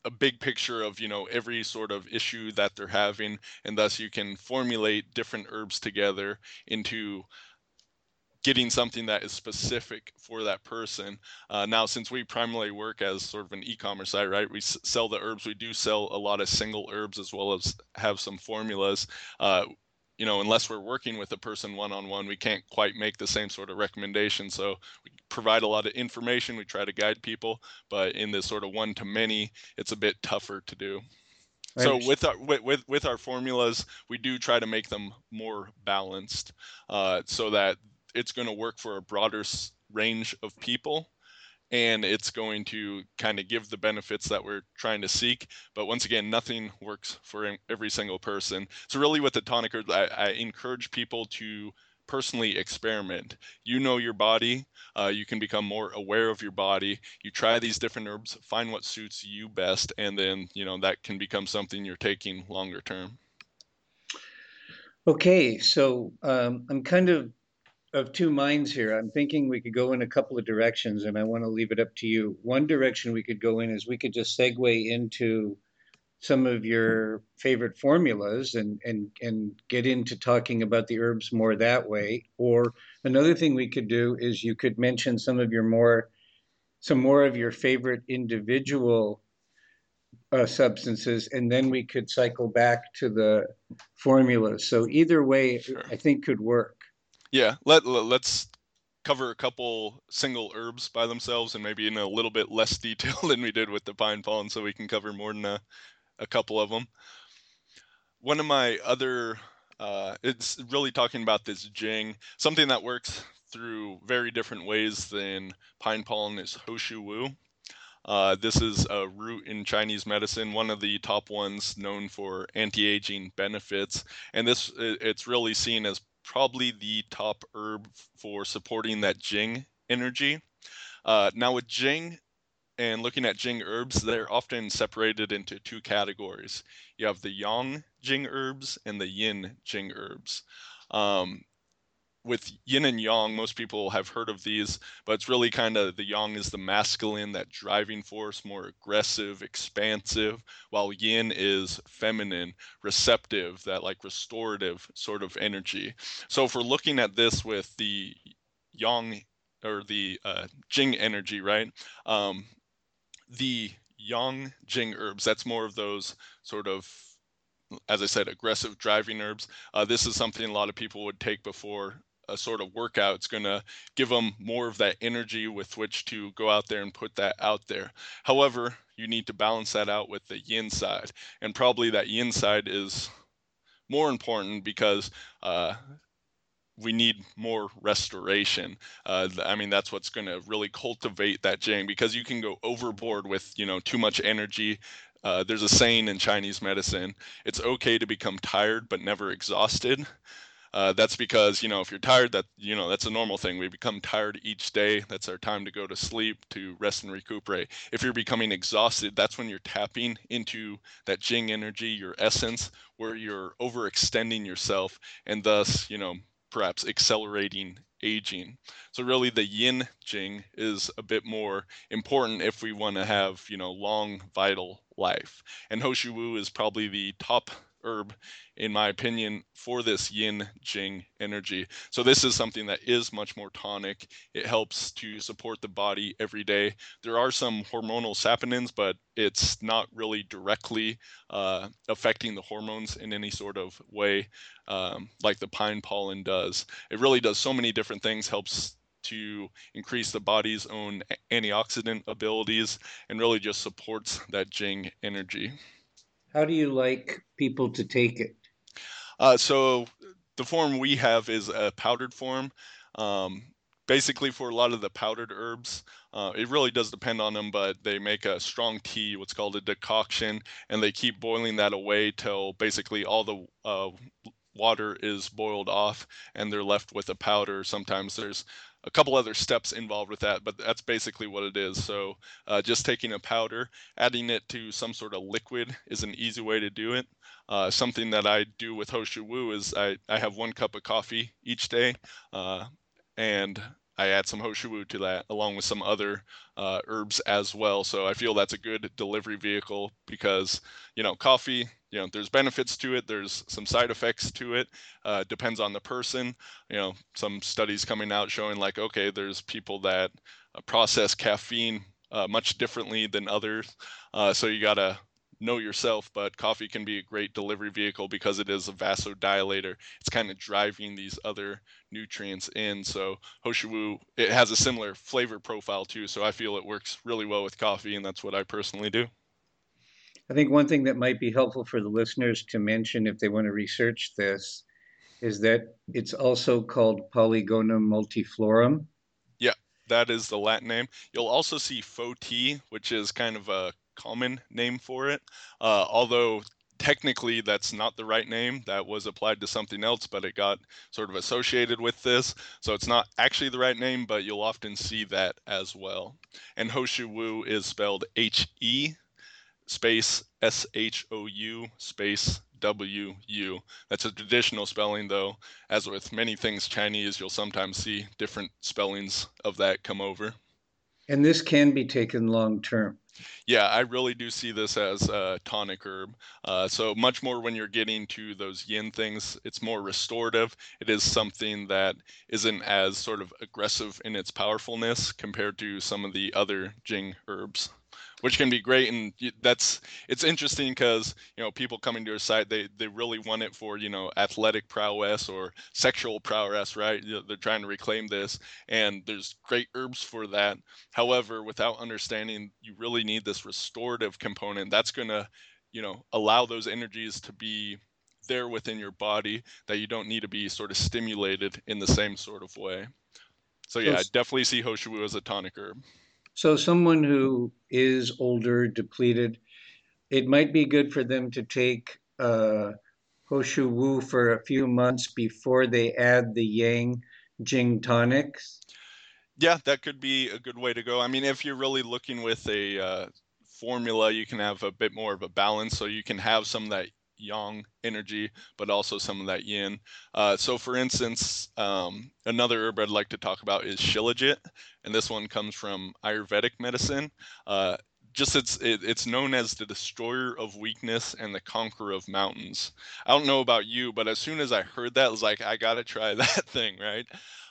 a big picture of, you know, every sort of issue that they're having, and thus you can formulate different herbs together into getting something that is specific for that person. Uh, now, since we primarily work as sort of an e-commerce site, right, we s sell the herbs. We do sell a lot of single herbs as well as have some formulas. Uh, you know, unless we're working with a person one-on-one, we can't quite make the same sort of recommendation. So we provide a lot of information. We try to guide people, but in this sort of one-to-many, it's a bit tougher to do. So with our with with our formulas, we do try to make them more balanced, uh, so that it's going to work for a broader range of people, and it's going to kind of give the benefits that we're trying to seek. But once again, nothing works for every single person. So really with the tonic herbs, I, I encourage people to personally experiment. You know your body. Uh, you can become more aware of your body. You try these different herbs, find what suits you best, and then, you know, that can become something you're taking longer term. Okay, so um, I'm kind of of two minds here. I'm thinking we could go in a couple of directions, and I want to leave it up to you. One direction we could go in is we could just segue into some of your favorite formulas and and and get into talking about the herbs more that way. Or another thing we could do is you could mention some of your more some more of your favorite individual uh, substances, and then we could cycle back to the formulas. So either way, sure, I think could work. Yeah, let, let's cover a couple single herbs by themselves, and maybe in a little bit less detail than we did with the pine pollen, so we can cover more than a, a couple of them. One of my other, uh, it's really talking about this Jing, something that works through very different ways than pine pollen is He Shou Wu. Uh, this is a root in Chinese medicine, one of the top ones known for anti-aging benefits. And this, it's really seen as probably the top herb for supporting that Jing energy. Uh, now with Jing and looking at Jing herbs, they're often separated into two categories. You have the yang Jing herbs and the yin Jing herbs. Um, with yin and yang, most people have heard of these, but it's really kind of the yang is the masculine, that driving force, more aggressive, expansive, while yin is feminine, receptive, that like restorative sort of energy. So if we're looking at this with the yang or the uh, Jing energy, right? Um, the yang Jing herbs, that's more of those sort of, as I said, aggressive driving herbs. Uh, this is something a lot of people would take before a sort of workout. It's going to give them more of that energy with which to go out there and put that out there. However, you need to balance that out with the yin side, and probably that yin side is more important because uh, we need more restoration. Uh, I mean, that's what's going to really cultivate that Jing, because you can go overboard with, you know, too much energy. Uh, there's a saying in Chinese medicine, it's okay to become tired, but never exhausted. Uh, that's because, you know, if you're tired, that, you know, that's a normal thing. We become tired each day. That's our time to go to sleep, to rest and recuperate. If you're becoming exhausted, that's when you're tapping into that Jing energy, your essence, where you're overextending yourself and thus, you know, perhaps accelerating aging. So really the yin Jing is a bit more important if we want to have, you know, long vital life. And He Shou Wu is probably the top herb, in my opinion, for this yin Jing energy. So this is something that is much more tonic. It helps to support the body every day. There are some hormonal saponins, but it's not really directly uh, affecting the hormones in any sort of way, um, like the pine pollen does. It really does so many different things, helps to increase the body's own antioxidant abilities, and really just supports that Jing energy. How do you like people to take it? Uh, so the form we have is a powdered form. Um, basically for a lot of the powdered herbs. Uh, it really does depend on them, but they make a strong tea, what's called a decoction, and they keep boiling that away till basically all the uh, water is boiled off and they're left with a powder. Sometimes there's a couple other steps involved with that, but that's basically what it is. So uh, just taking a powder, adding it to some sort of liquid is an easy way to do it. Uh, something that I do with He Shou Wu is I, I have one cup of coffee each day, uh, and I add some He Shou Wu to that along with some other uh, herbs as well. So I feel that's a good delivery vehicle because, you know, coffee, you know, there's benefits to it. There's some side effects to it. Uh, depends on the person. You know, some studies coming out showing like, okay, there's people that process caffeine uh, much differently than others. Uh, so you got to know yourself, but coffee can be a great delivery vehicle because it is a vasodilator. It's kind of driving these other nutrients in. So He Shou Wu, it has a similar flavor profile too. So I feel it works really well with coffee, and that's what I personally do. I think one thing that might be helpful for the listeners to mention if they want to research this is that it's also called Polygonum Multiflorum. Yeah, that is the Latin name. You'll also see Foti, which is kind of a common name for it, uh, although technically that's not the right name. That was applied to something else, but it got sort of associated with this. So it's not actually the right name, but you'll often see that as well. And He Shou Wu is spelled H E space S H O U space W U. That's a traditional spelling, though. As with many things Chinese, you'll sometimes see different spellings of that come over. And this can be taken long term. Yeah, I really do see this as a tonic herb. Uh, so much more when you're getting to those yin things, it's more restorative. It is something that isn't as sort of aggressive in its powerfulness compared to some of the other Jing herbs, which can be great. And that's, it's interesting because, you know, people coming to a site, they, they really want it for, you know, athletic prowess or sexual prowess, right? They're trying to reclaim this, and there's great herbs for that. However, without understanding, you really need this restorative component that's going to, you know, allow those energies to be there within your body that you don't need to be sort of stimulated in the same sort of way. So yeah, I definitely see He Shou Wu as a tonic herb. So someone who is older, depleted, it might be good for them to take uh, He Shou Wu for a few months before they add the Yang Jing tonics. Yeah, that could be a good way to go. I mean, if you're really looking with a uh, formula, you can have a bit more of a balance. So you can have some of that yang energy, but also some of that yin. Uh, so for instance, um, another herb I'd like to talk about is Shilajit, and this one comes from Ayurvedic medicine. Uh, just it's it, it's known as the destroyer of weakness and the conqueror of mountains. I don't know about you, but as soon as I heard that, I was like, I gotta try that thing, right?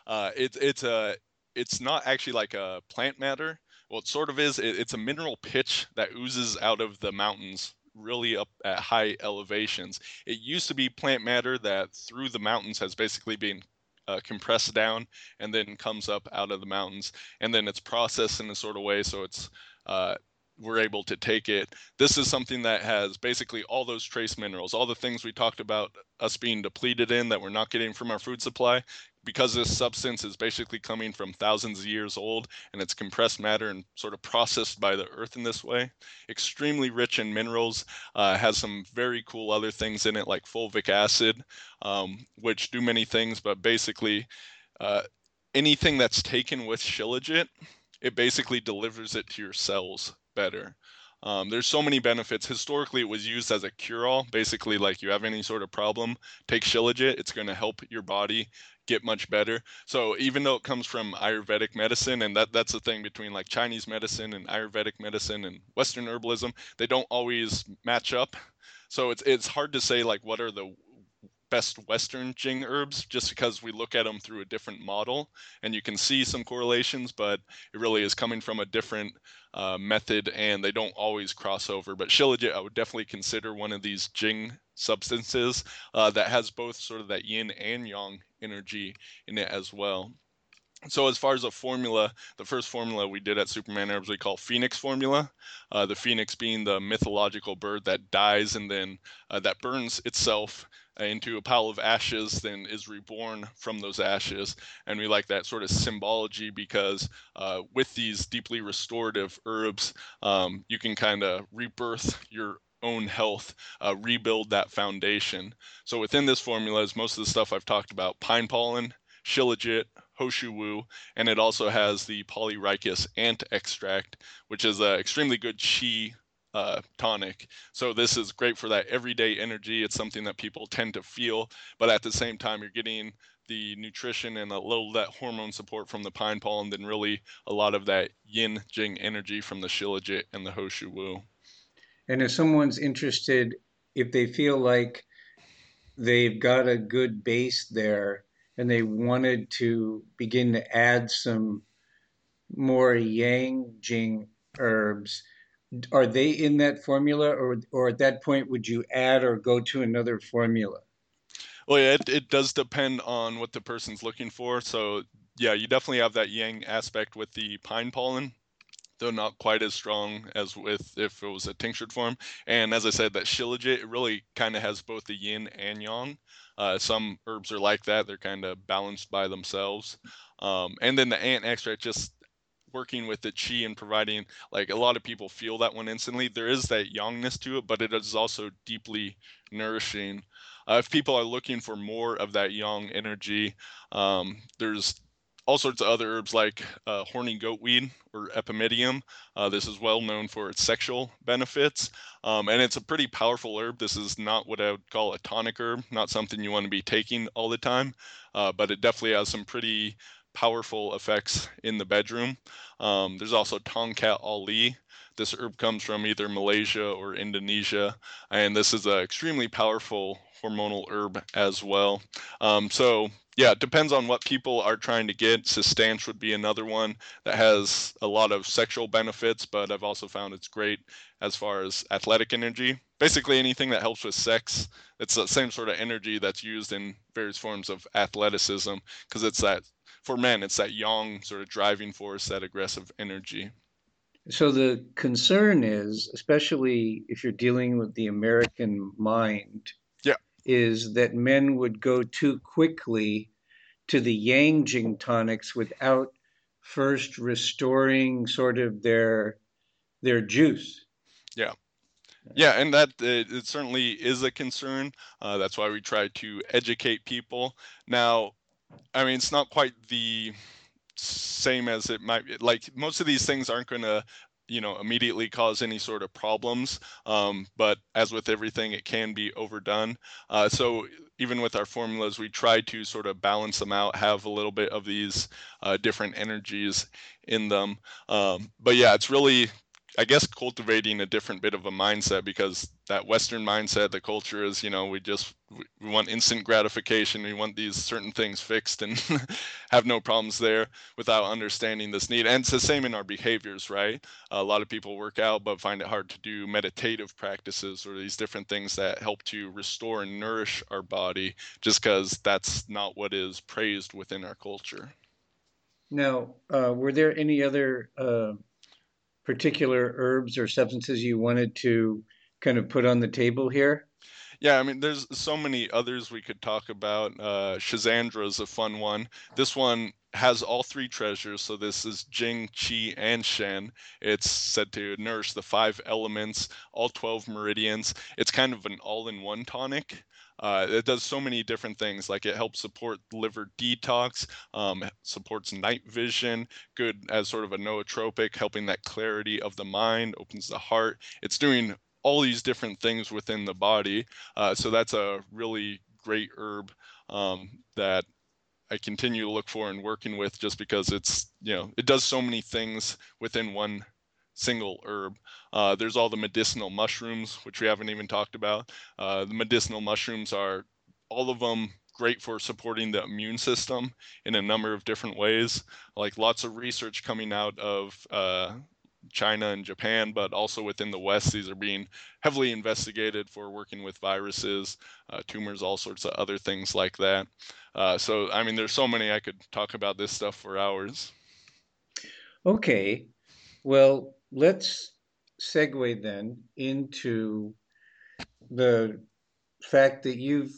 Uh, it, it's a it's not actually like a plant matter. Well, it sort of is. It, it's a mineral pitch that oozes out of the mountains, really up at high elevations. It used to be plant matter that through the mountains has basically been uh, compressed down and then comes up out of the mountains, and then it's processed in a sort of way so it's uh, we're able to take it. This is something that has basically all those trace minerals, all the things we talked about us being depleted in that we're not getting from our food supply, because this substance is basically coming from thousands of years old and it's compressed matter and sort of processed by the earth in this way. Extremely rich in minerals, uh, has some very cool other things in it like fulvic acid, um, which do many things, but basically uh, anything that's taken with Shilajit, it basically delivers it to your cells better. Um, there's so many benefits. Historically, it was used as a cure-all. Basically, like you have any sort of problem, take Shilajit. It's going to help your body get much better. So even though it comes from Ayurvedic medicine, and that, that's the thing between like Chinese medicine and Ayurvedic medicine and Western herbalism, they don't always match up. So it's it's hard to say like what are the best Western Jing herbs, just because we look at them through a different model and you can see some correlations, but it really is coming from a different uh, method and they don't always cross over. But Shilajit, I would definitely consider one of these Jing substances uh, that has both sort of that yin and yang energy in it as well. So as far as a formula, the first formula we did at Superman Herbs, we call Phoenix Formula, uh, the Phoenix being the mythological bird that dies and then uh, that burns itself into a pile of ashes, then is reborn from those ashes. And we like that sort of symbology because uh, with these deeply restorative herbs, um, you can kind of rebirth your own health, uh, rebuild that foundation. So within this formula is most of the stuff I've talked about: pine pollen, Shilajit, He Shou Wu, and it also has the Polyrhachis ant extract, which is an extremely good qi Uh, tonic. So this is great for that everyday energy. It's something that people tend to feel, but at the same time, you're getting the nutrition and a little of that hormone support from the pine pollen, then really a lot of that yin jing energy from the Shilajit and the He Shou Wu. And if someone's interested, if they feel like they've got a good base there and they wanted to begin to add some more yang jing herbs, are they in that formula, or or at that point would you add or go to another formula? Well, yeah, it, it does depend on what the person's looking for. So yeah, you definitely have that yang aspect with the pine pollen, though not quite as strong as with if it was a tinctured form. And as I said, that Shilajit, it really kind of has both the yin and yang. Uh, some herbs are like that. They're kind of balanced by themselves. Um, and then the ant extract, just working with the qi and providing, like, a lot of people feel that one instantly. There is that yangness to it, but it is also deeply nourishing. Uh, if people are looking for more of that yang energy, um, there's all sorts of other herbs like uh, horny goatweed or Epimedium. Uh, this is well known for its sexual benefits, um, and it's a pretty powerful herb. This is not what I would call a tonic herb, not something you want to be taking all the time, uh, but it definitely has some pretty powerful effects in the bedroom. Um, there's also Tongkat Ali. This herb comes from either Malaysia or Indonesia, and this is an extremely powerful hormonal herb as well. Um, so yeah, it depends on what people are trying to get. Cistanche would be another one that has a lot of sexual benefits, but I've also found it's great as far as athletic energy. Basically anything that helps with sex, it's the same sort of energy that's used in various forms of athleticism, because it's that, for men, it's that yang sort of driving force, that aggressive energy. So the concern is, especially if you're dealing with the American mind, yeah, is that men would go too quickly to the yang jing tonics without first restoring sort of their their juice. Yeah. Yeah, and that it, it certainly is a concern. Uh, that's why we try to educate people. Now, I mean, it's not quite the same as it might be. Like, most of these things aren't going to, you know, immediately cause any sort of problems. Um, but as with everything, it can be overdone. Uh, so even with our formulas, we try to sort of balance them out, have a little bit of these uh, different energies in them. Um, but yeah, it's really, I guess, cultivating a different bit of a mindset, because that Western mindset, the culture is, you know, we just, we want instant gratification. We want these certain things fixed and have no problems there, without understanding this need. And it's the same in our behaviors, right? A lot of people work out, but find it hard to do meditative practices or these different things that help to restore and nourish our body, just because that's not what is praised within our culture. Now, uh, were there any other, uh, particular herbs or substances you wanted to kind of put on the table here? Yeah, I mean, there's so many others we could talk about. Uh, Schizandra is a fun one. This one has all three treasures. So this is Jing, Qi, and Shen. It's said to nourish the five elements, all twelve meridians. It's kind of an all-in-one tonic. Uh, it does so many different things. Like, it helps support liver detox, um, supports night vision, good as sort of a nootropic, helping that clarity of the mind, opens the heart. It's doing all these different things within the body. Uh, so that's a really great herb um, that I continue to look for and working with, just because it's, you know, it does so many things within one single herb. Uh, there's all the medicinal mushrooms, which we haven't even talked about. Uh, the medicinal mushrooms are, all of them, great for supporting the immune system in a number of different ways. Like, lots of research coming out of uh, China and Japan, but also within the West, these are being heavily investigated for working with viruses, uh, tumors, all sorts of other things like that. Uh, so, I mean, there's so many, I could talk about this stuff for hours. Okay. Well, let's segue then into the fact that you've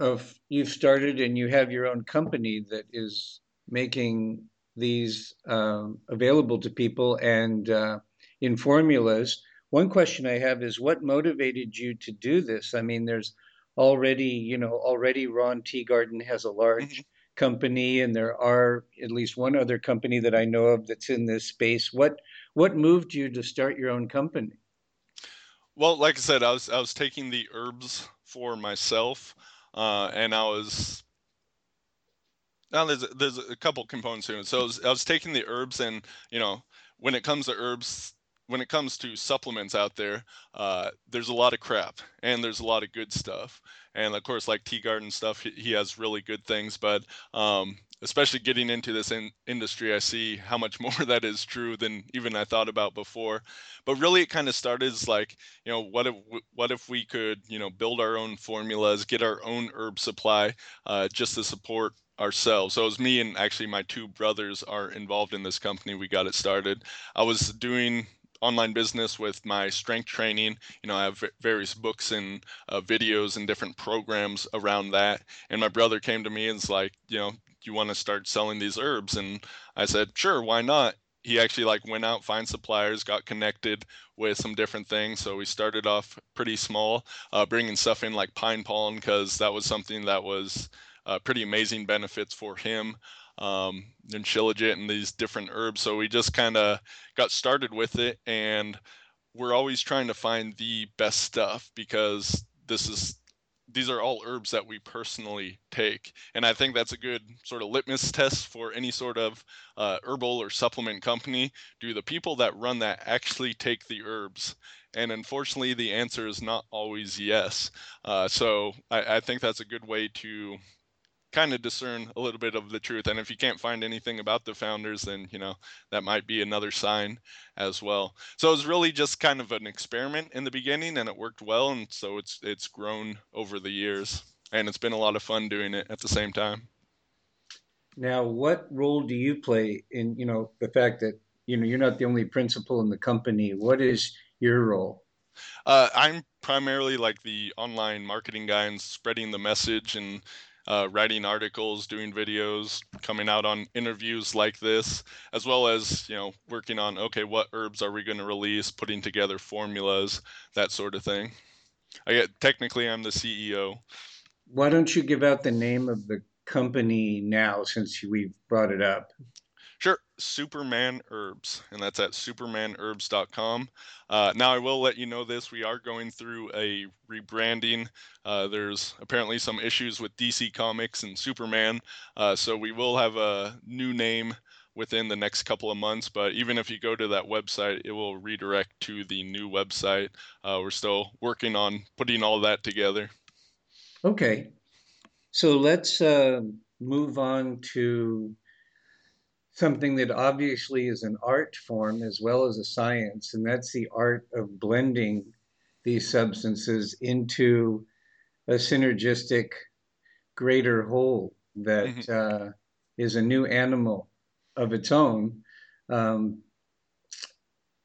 of you've started and you have your own company that is making these um, available to people and uh, in formulas. One question I have is, what motivated you to do this? I mean, there's already, you know, already Ron Teeguarden has a large mm-hmm. company, and there are at least one other company that I know of that's in this space. What what moved you to start your own company? Well, like I said, I was I was taking the herbs for myself, uh, and I was. Now there's there's a couple components here. So I was, I was taking the herbs, and you know, when it comes to herbs, when it comes to supplements out there, uh, there's a lot of crap and there's a lot of good stuff. And of course, like Teeguarden stuff, he, he has really good things. But um, especially getting into this in, industry, I see how much more that is true than even I thought about before. But really, it kind of started as like, you know, what if what if we could, you know, build our own formulas, get our own herb supply, uh, just to support ourselves. So it was me and actually my two brothers are involved in this company. We got it started. I was doing online business with my strength training. You know, I have various books and uh, videos and different programs around that. And my brother came to me and was like, you know, do you want to start selling these herbs? And I said, sure, why not? He actually like went out, find suppliers, got connected with some different things. So we started off pretty small, uh, bringing stuff in like pine pollen, because that was something that was Uh, pretty amazing benefits for him, um, and Shilajit and these different herbs. So we just kind of got started with it, and we're always trying to find the best stuff, because this is these are all herbs that we personally take. And I think that's a good sort of litmus test for any sort of uh, herbal or supplement company. Do the people that run that actually take the herbs? And unfortunately, the answer is not always yes. Uh, so I, I think that's a good way to kind of discern a little bit of the truth. And if you can't find anything about the founders, then, you know, that might be another sign as well. So it was really just kind of an experiment in the beginning, and it worked well. And so it's, it's grown over the years, and it's been a lot of fun doing it at the same time. Now, what role do you play in, you know, the fact that, you know, you're not the only principal in the company? What is your role? Uh, I'm primarily like the online marketing guy and spreading the message and, Uh, writing articles, doing videos, coming out on interviews like this, as well as, you know, working on, okay, what herbs are we going to release, putting together formulas, that sort of thing. I get, technically, I'm the C E O. Why don't you give out the name of the company now, since we've brought it up? Sure. Superman Herbs, and that's at superman herbs dot com. Uh, now, I will let you know this. We are going through a rebranding. Uh, there's apparently some issues with D C Comics and Superman, uh, so we will have a new name within the next couple of months. But even if you go to that website, it will redirect to the new website. Uh, we're still working on putting all that together. Okay. So let's uh, move on to something that obviously is an art form as well as a science, and that's the art of blending these substances into a synergistic greater whole that mm-hmm. uh, is a new animal of its own, um,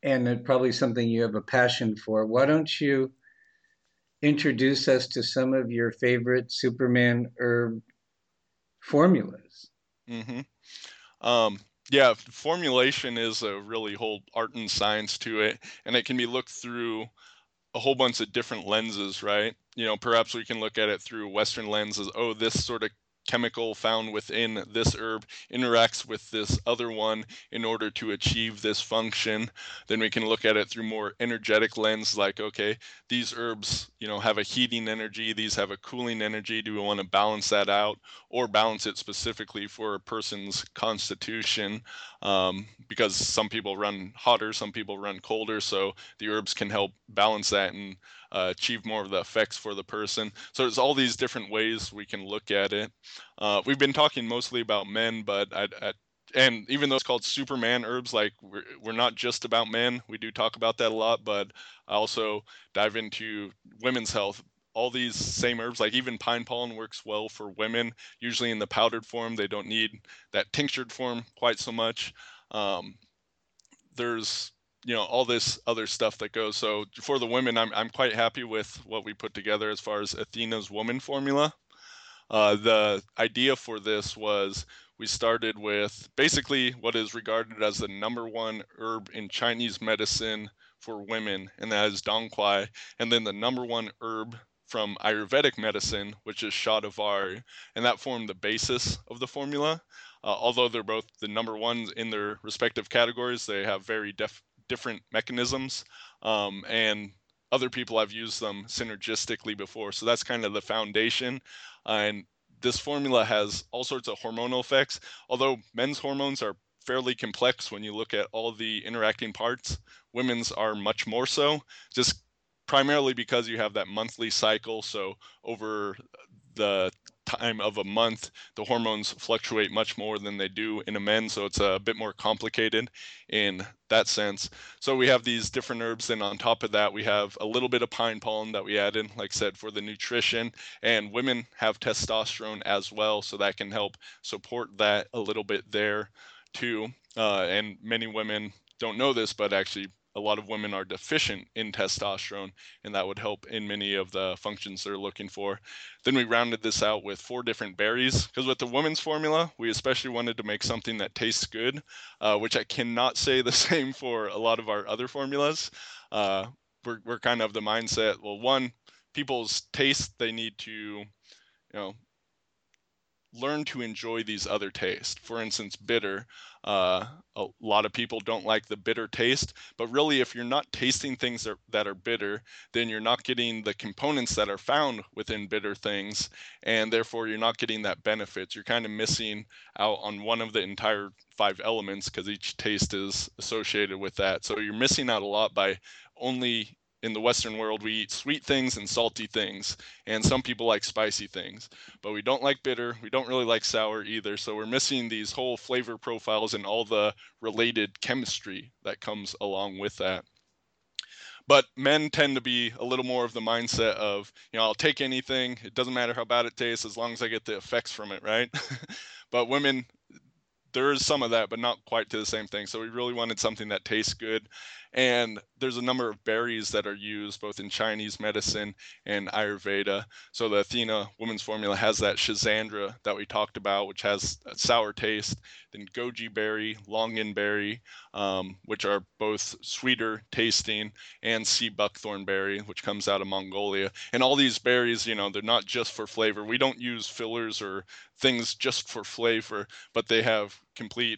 and it probably something you have a passion for. Why don't you introduce us to some of your favorite Superman herb formulas? Mm-hmm. Um, yeah, formulation is a really whole art and science to it, and it can be looked through a whole bunch of different lenses, right? You know, perhaps we can look at it through Western lenses. Oh, this sort of chemical found within this herb interacts with this other one in order to achieve this function. Then we can look at it through more energetic lens, like, okay, these herbs, you know, have a heating energy, these have a cooling energy. Do we want to balance that out or balance it specifically for a person's constitution? Um, because some people run hotter, some people run colder, so the herbs can help balance that and Uh, achieve more of the effects for the person. So there's all these different ways we can look at it. Uh, we've been talking mostly about men, but I, I, and even though it's called Superman Herbs, like we're, we're not just about men. We do talk about that a lot, but I also dive into women's health. All these same herbs, like even pine pollen works well for women, usually in the powdered form. They don't need that tinctured form quite so much. Um, there's you know, all this other stuff that goes. So for the women, I'm I'm quite happy with what we put together as far as Athena's Woman Formula. Uh, the idea for this was we started with basically what is regarded as the number one herb in Chinese medicine for women, and that is Dong Quai, and then the number one herb from Ayurvedic medicine, which is Shatavari, and that formed the basis of the formula. Uh, although they're both the number ones in their respective categories, they have very def- different mechanisms, um, and other people have used them synergistically before. So that's kind of the foundation. Uh, and this formula has all sorts of hormonal effects, although men's hormones are fairly complex when you look at all the interacting parts. Women's are much more so, just primarily because you have that monthly cycle. So over the time of a month, the hormones fluctuate much more than they do in a men, so it's a bit more complicated in that sense. So we have these different herbs, and on top of that, we have a little bit of pine pollen that we add in, like I said, for the nutrition, and women have testosterone as well, so that can help support that a little bit there too. Uh, and many women don't know this, but actually a lot of women are deficient in testosterone, and that would help in many of the functions they're looking for. Then we rounded this out with four different berries, because with the women's formula, we especially wanted to make something that tastes good, uh, which I cannot say the same for a lot of our other formulas. Uh, we're, we're kind of the mindset, well, one, people's taste, they need to, you know, learn to enjoy these other tastes. For instance, bitter. Uh, a lot of people don't like the bitter taste, but really if you're not tasting things that are, that are bitter, then you're not getting the components that are found within bitter things, and therefore you're not getting that benefit. You're kind of missing out on one of the entire five elements because each taste is associated with that. So you're missing out a lot by only in the Western world, we eat sweet things and salty things, and some people like spicy things, but we don't like bitter. We don't really like sour either. So we're missing these whole flavor profiles and all the related chemistry that comes along with that. But men tend to be a little more of the mindset of, you know, I'll take anything. It doesn't matter how bad it tastes as long as I get the effects from it, right? But women, there is some of that, but not quite to the same thing. So we really wanted something that tastes good. And there's a number of berries that are used both in Chinese medicine and Ayurveda. So the Athena woman's formula has that Schizandra that we talked about, which has a sour taste, then Goji berry, Longan berry, um, which are both sweeter tasting, and sea buckthorn berry, which comes out of Mongolia. And all these berries, you know, they're not just for flavor. We don't use fillers or things just for flavor, but they have complete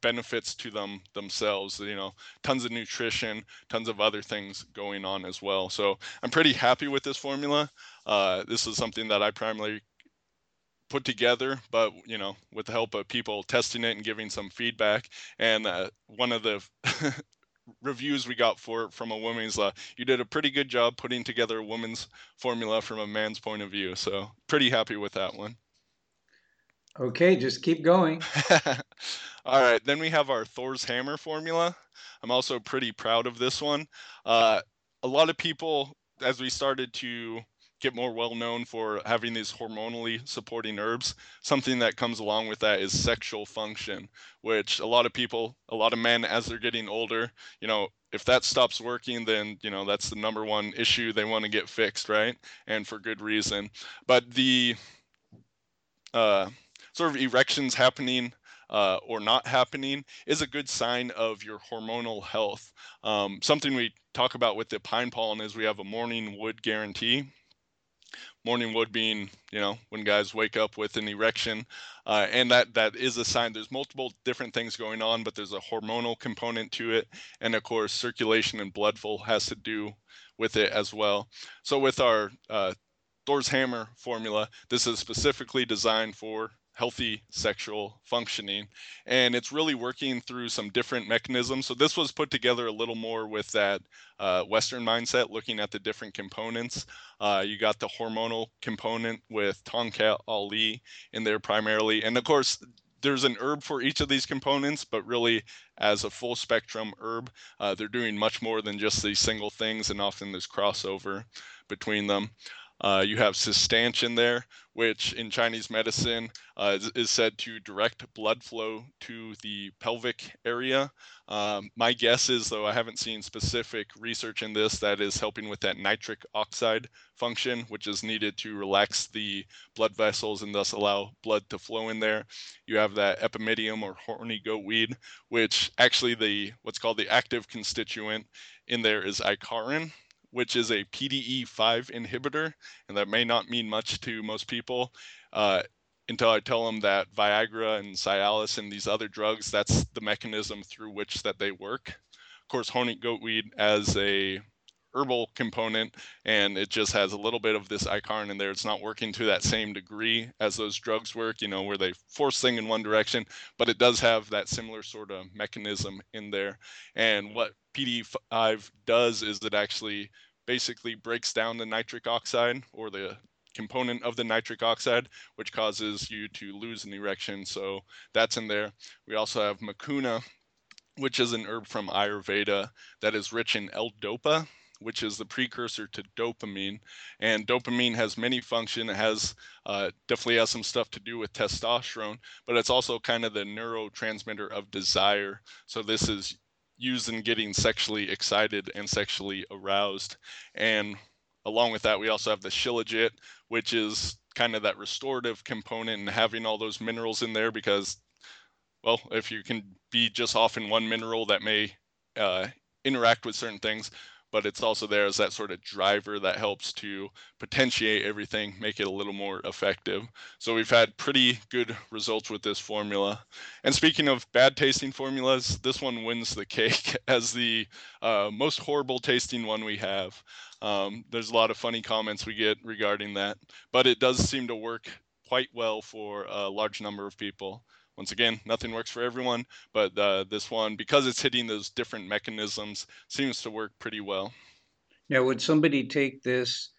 benefits to them themselves, you know, tons of nutrition, tons of other things going on as well. So I'm pretty happy with this formula. Uh, this is something that I primarily put together, but, you know, with the help of people testing it and giving some feedback. And uh, one of the reviews we got for it from a woman's, uh, you did a pretty good job putting together a woman's formula from a man's point of view. So pretty happy with that one. Okay, just keep going. All right, then we have our Thor's Hammer formula. I'm also pretty proud of this one. Uh, a lot of people, as we started to get more well known for having these hormonally supporting herbs, something that comes along with that is sexual function, which a lot of people, a lot of men, as they're getting older, you know, if that stops working, then, you know, that's the number one issue they want to get fixed, right? And for good reason. But the uh, sort of erections happening uh, or not happening is a good sign of your hormonal health. Um, something we talk about with the pine pollen is we have a morning wood guarantee. Morning wood being, you know, when guys wake up with an erection, uh, and that that is a sign. There's multiple different things going on, but there's a hormonal component to it. And of course, circulation and blood flow has to do with it as well. So with our uh, Thor's Hammer formula, this is specifically designed for healthy sexual functioning, and it's really working through some different mechanisms. So this was put together a little more with that uh, Western mindset, looking at the different components. Uh, you got the hormonal component with Tongkat Ali in there primarily, and of course there's an herb for each of these components, but really as a full spectrum herb, uh, they're doing much more than just these single things, and often there's crossover between them. Uh, you have Cistanche in there, which in Chinese medicine uh, is, is said to direct blood flow to the pelvic area. Um, my guess is, though I haven't seen specific research in this, that is helping with that nitric oxide function, which is needed to relax the blood vessels and thus allow blood to flow in there. You have that Epimedium or horny goatweed, which actually the what's called the active constituent in there is icarin, which is a P D E five inhibitor, and that may not mean much to most people uh, until I tell them that Viagra and Cialis and these other drugs, that's the mechanism through which that they work. Of course, horny goatweed as a herbal component, and it just has a little bit of this icarin in there. It's not working to that same degree as those drugs work, you know, where they force thing in one direction, but it does have that similar sort of mechanism in there. And what P D E five does is it actually basically breaks down the nitric oxide or the component of the nitric oxide, which causes you to lose an erection. So that's in there. We also have Mucuna, which is an herb from Ayurveda that is rich in L-dopa, which is the precursor to dopamine. And dopamine has many functions. It has uh, definitely has some stuff to do with testosterone, but it's also kind of the neurotransmitter of desire. So this is used in getting sexually excited and sexually aroused. And along with that, we also have the Shilajit, which is kind of that restorative component and having all those minerals in there because, well, if you can be just off in one mineral that may uh, interact with certain things, but it's also there as that sort of driver that helps to potentiate everything, make it a little more effective. So we've had pretty good results with this formula. And speaking of bad tasting formulas, this one wins the cake as the uh, most horrible tasting one we have. Um, there's a lot of funny comments we get regarding that, but it does seem to work quite well for a large number of people. Once again, nothing works for everyone, but uh, this one, because it's hitting those different mechanisms, seems to work pretty well. Now, would somebody take this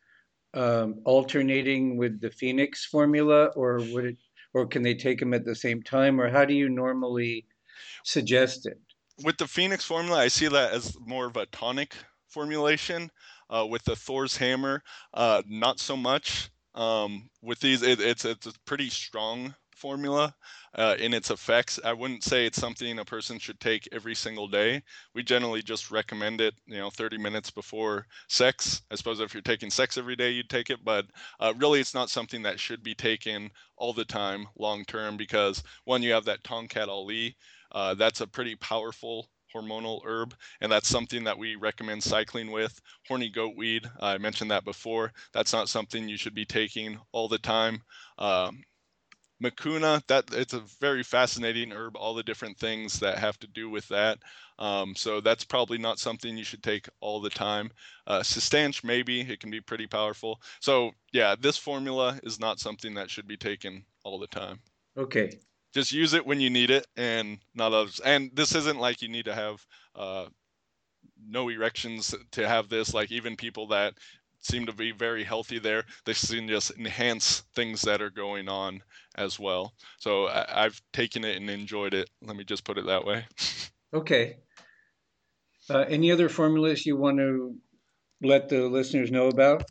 um, alternating with the Phoenix formula, or would it, or can they take them at the same time, or how do you normally suggest it? With the Phoenix formula, I see that as more of a tonic formulation. Uh, with the Thor's Hammer, uh, not so much. Um, with these, it, it's it's a pretty strong formula uh, in its effects. I wouldn't say it's something a person should take every single day. We generally just recommend it, you know, thirty minutes before sex. I suppose if you're taking sex every day, you'd take it, but uh, really it's not something that should be taken all the time long term because one, you have that Tongkat Ali. Uh, that's a pretty powerful hormonal herb, and that's something that we recommend cycling with. Horny goatweed, I mentioned that before. That's not something you should be taking all the time. Um, Mucuna, that it's a very fascinating herb, all the different things that have to do with that. Um, so that's probably not something you should take all the time. Uh, Cistanche, maybe, it can be pretty powerful. So yeah, this formula is not something that should be taken all the time. Okay. Just use it when you need it and not others. And this isn't like you need to have uh, no erections to have this, like even people that seem to be very healthy there. They seem to just enhance things that are going on as well. So I, I've taken it and enjoyed it. Let me just put it that way. Okay. Uh, any other formulas you want to let the listeners know about?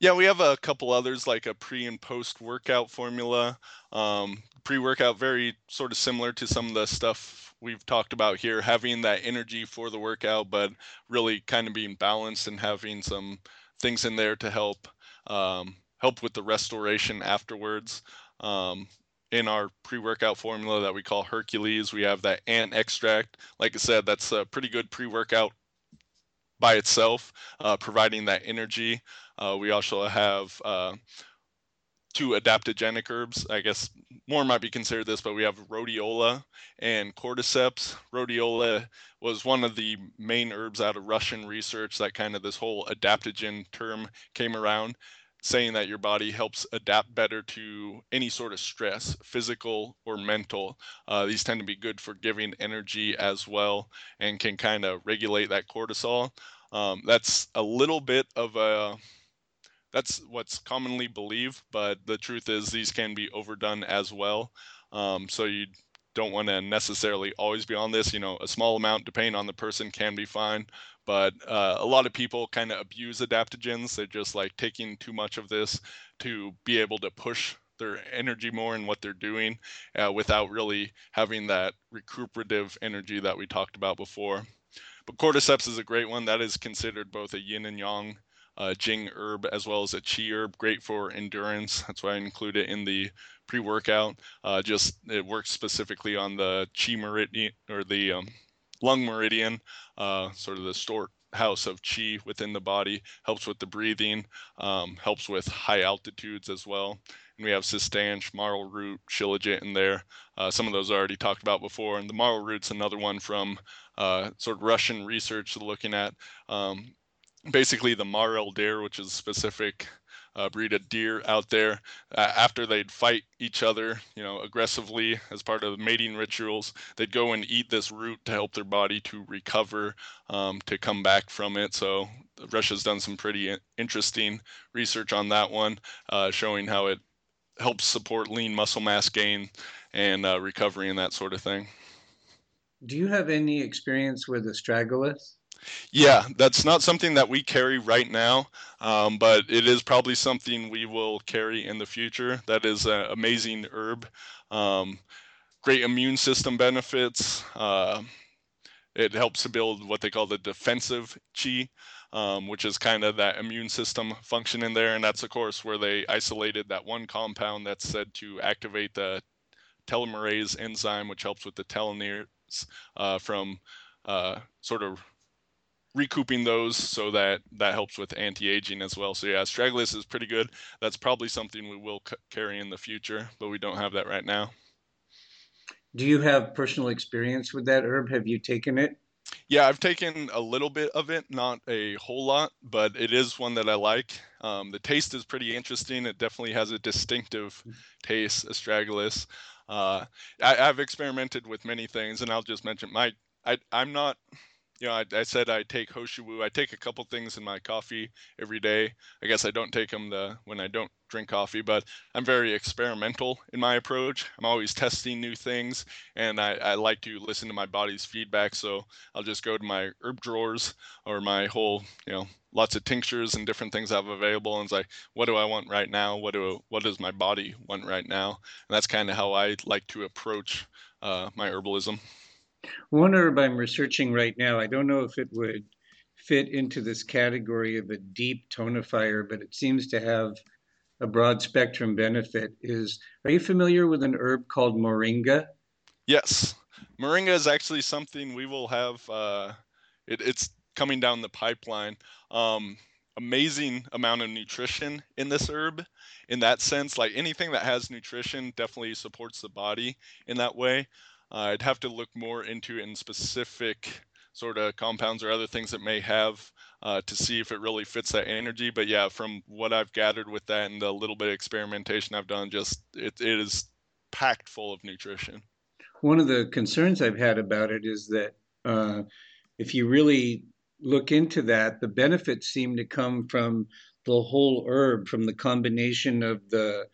Yeah, we have a couple others like a pre and post workout formula. Um, pre-workout, very sort of similar to some of the stuff we've talked about here, having that energy for the workout, but really kind of being balanced and having some things in there to help um, help with the restoration afterwards. Um, in our pre-workout formula that we call Hercules, we have that ant extract. Like I said, that's a pretty good pre-workout by itself, uh, providing that energy. Uh, we also have uh, two adaptogenic herbs, I guess more might be considered this, but we have rhodiola and cordyceps. Rhodiola was one of the main herbs out of Russian research that kind of this whole adaptogen term came around, saying that your body helps adapt better to any sort of stress, physical or mental. Uh, these tend to be good for giving energy as well and can kind of regulate that cortisol. Um, that's a little bit of a That's what's commonly believed, but the truth is these can be overdone as well. Um, so you don't want to necessarily always be on this. You know, a small amount depending on the person can be fine. But uh, a lot of people kind of abuse adaptogens. They're just like taking too much of this to be able to push their energy more in what they're doing uh, without really having that recuperative energy that we talked about before. But cordyceps is a great one. That is considered both a yin and yang uh, jing herb as well as a qi herb, great for endurance. That's why I include it in the pre-workout. Uh, just it works specifically on the qi meridian or the um, lung meridian, uh, sort of the storehouse of qi within the body, helps with the breathing, um, helps with high altitudes as well. And we have Cistanche, marl root, Shilajit in there. Uh, some of those I already talked about before. And the marl root's another one from uh, sort of Russian research looking at um, basically the marl deer, which is a specific uh, breed of deer out there. Uh, after they'd fight each other, you know, aggressively as part of mating rituals, they'd go and eat this root to help their body to recover, um, to come back from it. So Russia's done some pretty interesting research on that one, uh, showing how it helps support lean muscle mass gain and uh, recovery and that sort of thing. Do you have any experience with astragalus? Yeah, that's not something that we carry right now, um, but it is probably something we will carry in the future. That is an amazing herb. Um, great immune system benefits. Uh, it helps to build what they call the defensive qi, Um, which is kind of that immune system function in there. And that's, of course, where they isolated that one compound that's said to activate the telomerase enzyme, which helps with the telomeres uh, from uh, sort of recouping those, so that that helps with anti-aging as well. So, yeah, astragalus is pretty good. That's probably something we will c- carry in the future, but we don't have that right now. Do you have personal experience with that herb? Have you taken it? Yeah, I've taken a little bit of it, not a whole lot, but it is one that I like. Um, the taste is pretty interesting. It definitely has a distinctive taste, astragalus. Uh, I, I've experimented with many things, and I'll just mention my, I, I'm not, you know, I, I said I take He Shou Wu. I take a couple things in my coffee every day. I guess I don't take them the, when I don't drink coffee, but I'm very experimental in my approach. I'm always testing new things, and I, I like to listen to my body's feedback. So I'll just go to my herb drawers or my whole, you know, lots of tinctures and different things I have available, and it's like, what do I want right now? What do what does my body want right now? And that's kind of how I like to approach uh, my herbalism. One herb I'm researching right now, I don't know if it would fit into this category of a deep tonifier, but it seems to have a broad spectrum benefit is, are you familiar with an herb called Moringa? Yes. Moringa is actually something we will have, uh, it, it's coming down the pipeline. Um, amazing amount of nutrition in this herb. In that sense, like anything that has nutrition definitely supports the body in that way. Uh, I'd have to look more into in specific sort of compounds or other things that may have uh, to see if it really fits that energy. But yeah, from what I've gathered with that and the little bit of experimentation I've done, just it, it is packed full of nutrition. One of the concerns I've had about it is that uh, if you really look into that, the benefits seem to come from the whole herb, from the combination of the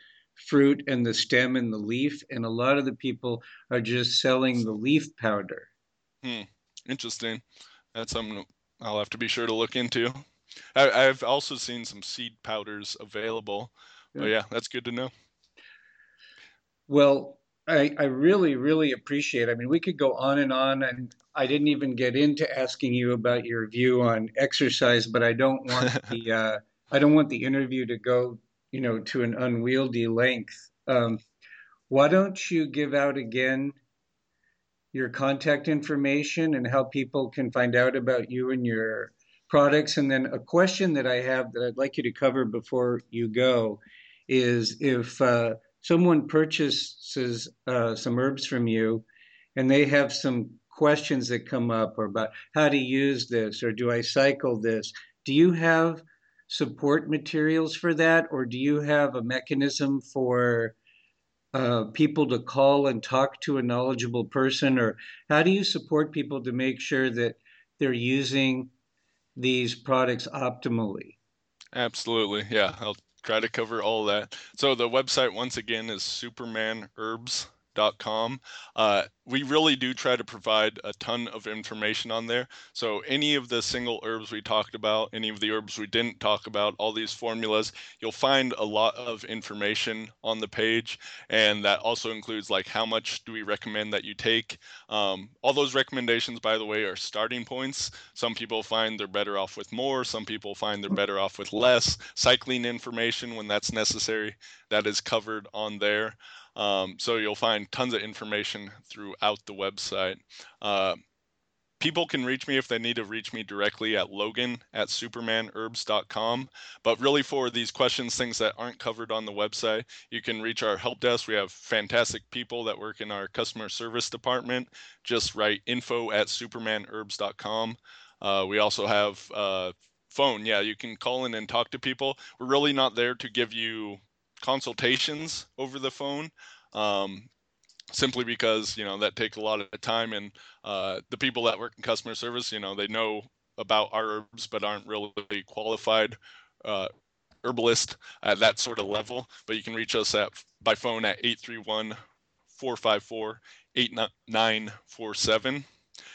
fruit and the stem and the leaf. And a lot of the people are just selling the leaf powder. Hmm. Interesting. That's something I'll have to be sure to look into. I, I've also seen some seed powders available. But yeah, that's good to know. Well, I, I really, really appreciate it. I mean, we could go on and on, and I didn't even get into asking you about your view on exercise, but I don't want the uh, I don't want the interview to go, you know, to an unwieldy length. Um, why don't you give out again your contact information and how people can find out about you and your products? And then a question that I have that I'd like you to cover before you go is if uh, someone purchases uh, some herbs from you and they have some questions that come up or about how to use this or do I cycle this, do you have support materials for that, or do you have a mechanism for Uh, people to call and talk to a knowledgeable person? Or how do you support people to make sure that they're using these products optimally? Absolutely. Yeah, I'll try to cover all that. So the website once again is superman herbs dot com. superman herbs dot com. Uh, we really do try to provide a ton of information on there. So any of the single herbs we talked about, any of the herbs we didn't talk about, all these formulas, you'll find a lot of information on the page. And that also includes like how much do we recommend that you take. Um, all those recommendations, by the way, are starting points. Some people find they're better off with more. Some people find they're better off with less. Cycling information when that's necessary, that is covered on there. Um, so you'll find tons of information throughout the website. Uh, people can reach me if they need to reach me directly at Logan at superman herbs dot com. But really for these questions, things that aren't covered on the website, you can reach our help desk. We have fantastic people that work in our customer service department. Just write info at superman herbs dot com. Uh, we also have uh, phone. Yeah, you can call in and talk to people. We're really not there to give you consultations over the phone, um, simply because, you know, that takes a lot of time, and uh, the people that work in customer service, you know, they know about our herbs but aren't really qualified uh, herbalist at that sort of level. But you can reach us at by phone at eight three one, four five four, eight nine four seven.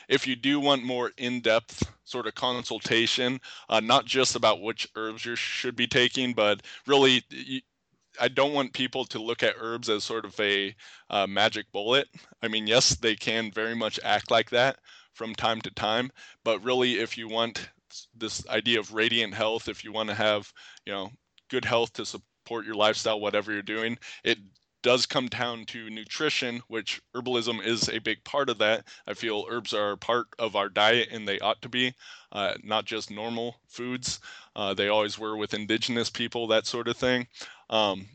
If you do want more in-depth sort of consultation, uh, not just about which herbs you should be taking, but really you, I don't want people to look at herbs as sort of a uh, magic bullet. I mean, yes, they can very much act like that from time to time, but really if you want this idea of radiant health, if you want to have, you know, good health to support your lifestyle, whatever you're doing, it does come down to nutrition, which herbalism is a big part of that. I feel herbs are part of our diet, and they ought to be, uh, not just normal foods. Uh, they always were with indigenous people, that sort of thing. Um,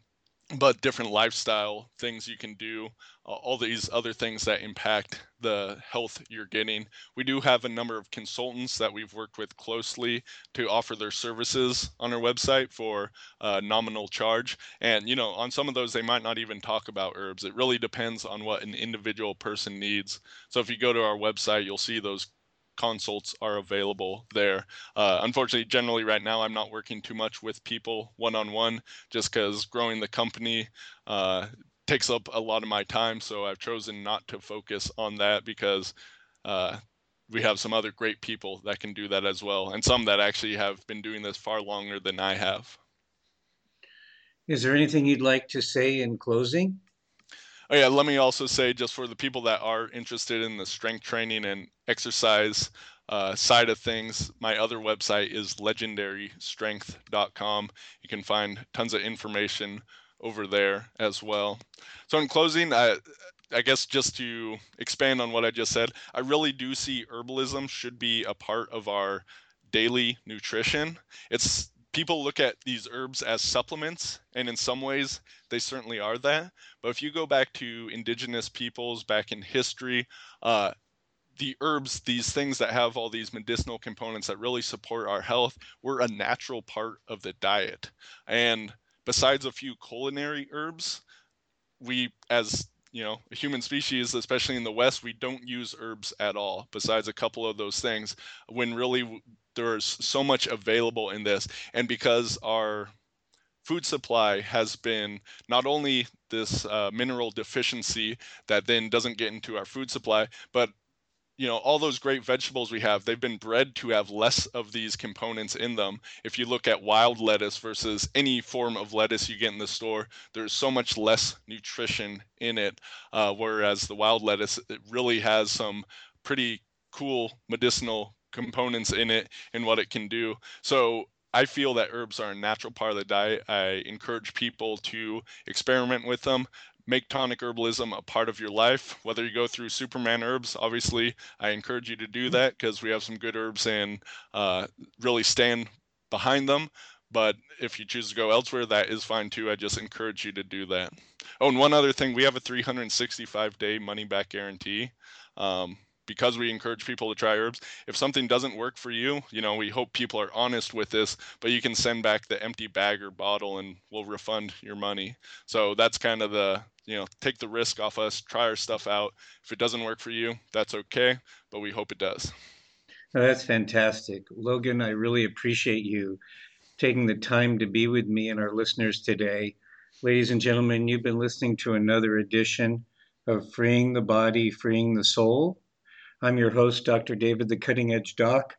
but different lifestyle things you can do, uh, all these other things that impact the health you're getting. We do have a number of consultants that we've worked with closely to offer their services on our website for a nominal charge. And, you know, on some of those, they might not even talk about herbs. It really depends on what an individual person needs. So if you go to our website, you'll see those consults are available there. Uh, unfortunately, generally right now, I'm not working too much with people one-on-one just because growing the company uh, takes up a lot of my time. So I've chosen not to focus on that because uh, we have some other great people that can do that as well. And some that actually have been doing this far longer than I have. Is there anything you'd like to say in closing? Oh yeah, let me also say, just for the people that are interested in the strength training and exercise uh, side of things, my other website is legendary strength dot com. You can find tons of information over there as well. So in closing, I, I guess just to expand on what I just said, I really do see herbalism should be a part of our daily nutrition. It's people look at these herbs as supplements, and in some ways they certainly are that. But if you go back to indigenous peoples back in history, uh, the herbs, these things that have all these medicinal components that really support our health, were a natural part of the diet. And besides a few culinary herbs, we as you know, a human species, especially in the West, we don't use herbs at all, besides a couple of those things, when really there's so much available in this. And because our food supply has been not only this uh, mineral deficiency that then doesn't get into our food supply, but you know, all those great vegetables we have, they've been bred to have less of these components in them. If you look at wild lettuce versus any form of lettuce you get in the store, there's so much less nutrition in it. Uh, whereas the wild lettuce, it really has some pretty cool medicinal components in it and what it can do. So I feel that herbs are a natural part of the diet. I encourage people to experiment with them. Make tonic herbalism a part of your life, whether you go through Superman Herbs. Obviously, I encourage you to do that because we have some good herbs and uh, really stand behind them. But if you choose to go elsewhere, that is fine too. I just encourage you to do that. Oh, and one other thing, we have a three hundred sixty-five day money-back guarantee. Um, because we encourage people to try herbs. If something doesn't work for you, you know, we hope people are honest with this, but you can send back the empty bag or bottle and we'll refund your money. So that's kind of the, you know, take the risk off us, try our stuff out. If it doesn't work for you, that's okay, but we hope it does. Now, that's fantastic. Logan, I really appreciate you taking the time to be with me and our listeners today. Ladies and gentlemen, you've been listening to another edition of freeing the body, freeing the soul. I'm your host, Doctor David, the Cutting Edge Doc.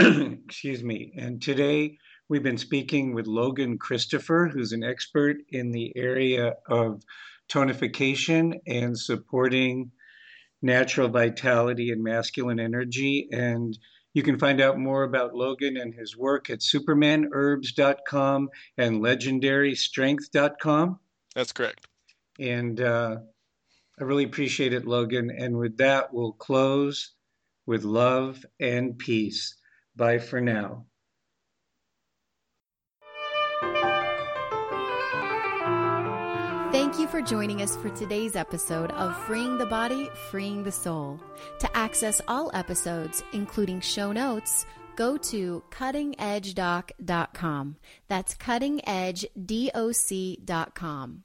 Excuse me. And today we've been speaking with Logan Christopher, who's an expert in the area of tonification and supporting natural vitality and masculine energy. And you can find out more about Logan and his work at superman herbs dot com and legendary strength dot com. That's correct. And uh, I really appreciate it, Logan. And with that, we'll close with love and peace. Bye for now. Thank you for joining us for today's episode of Freeing the Body, Freeing the Soul. To access all episodes, including show notes, go to cutting edge doc dot com. That's cutting edge doc dot com.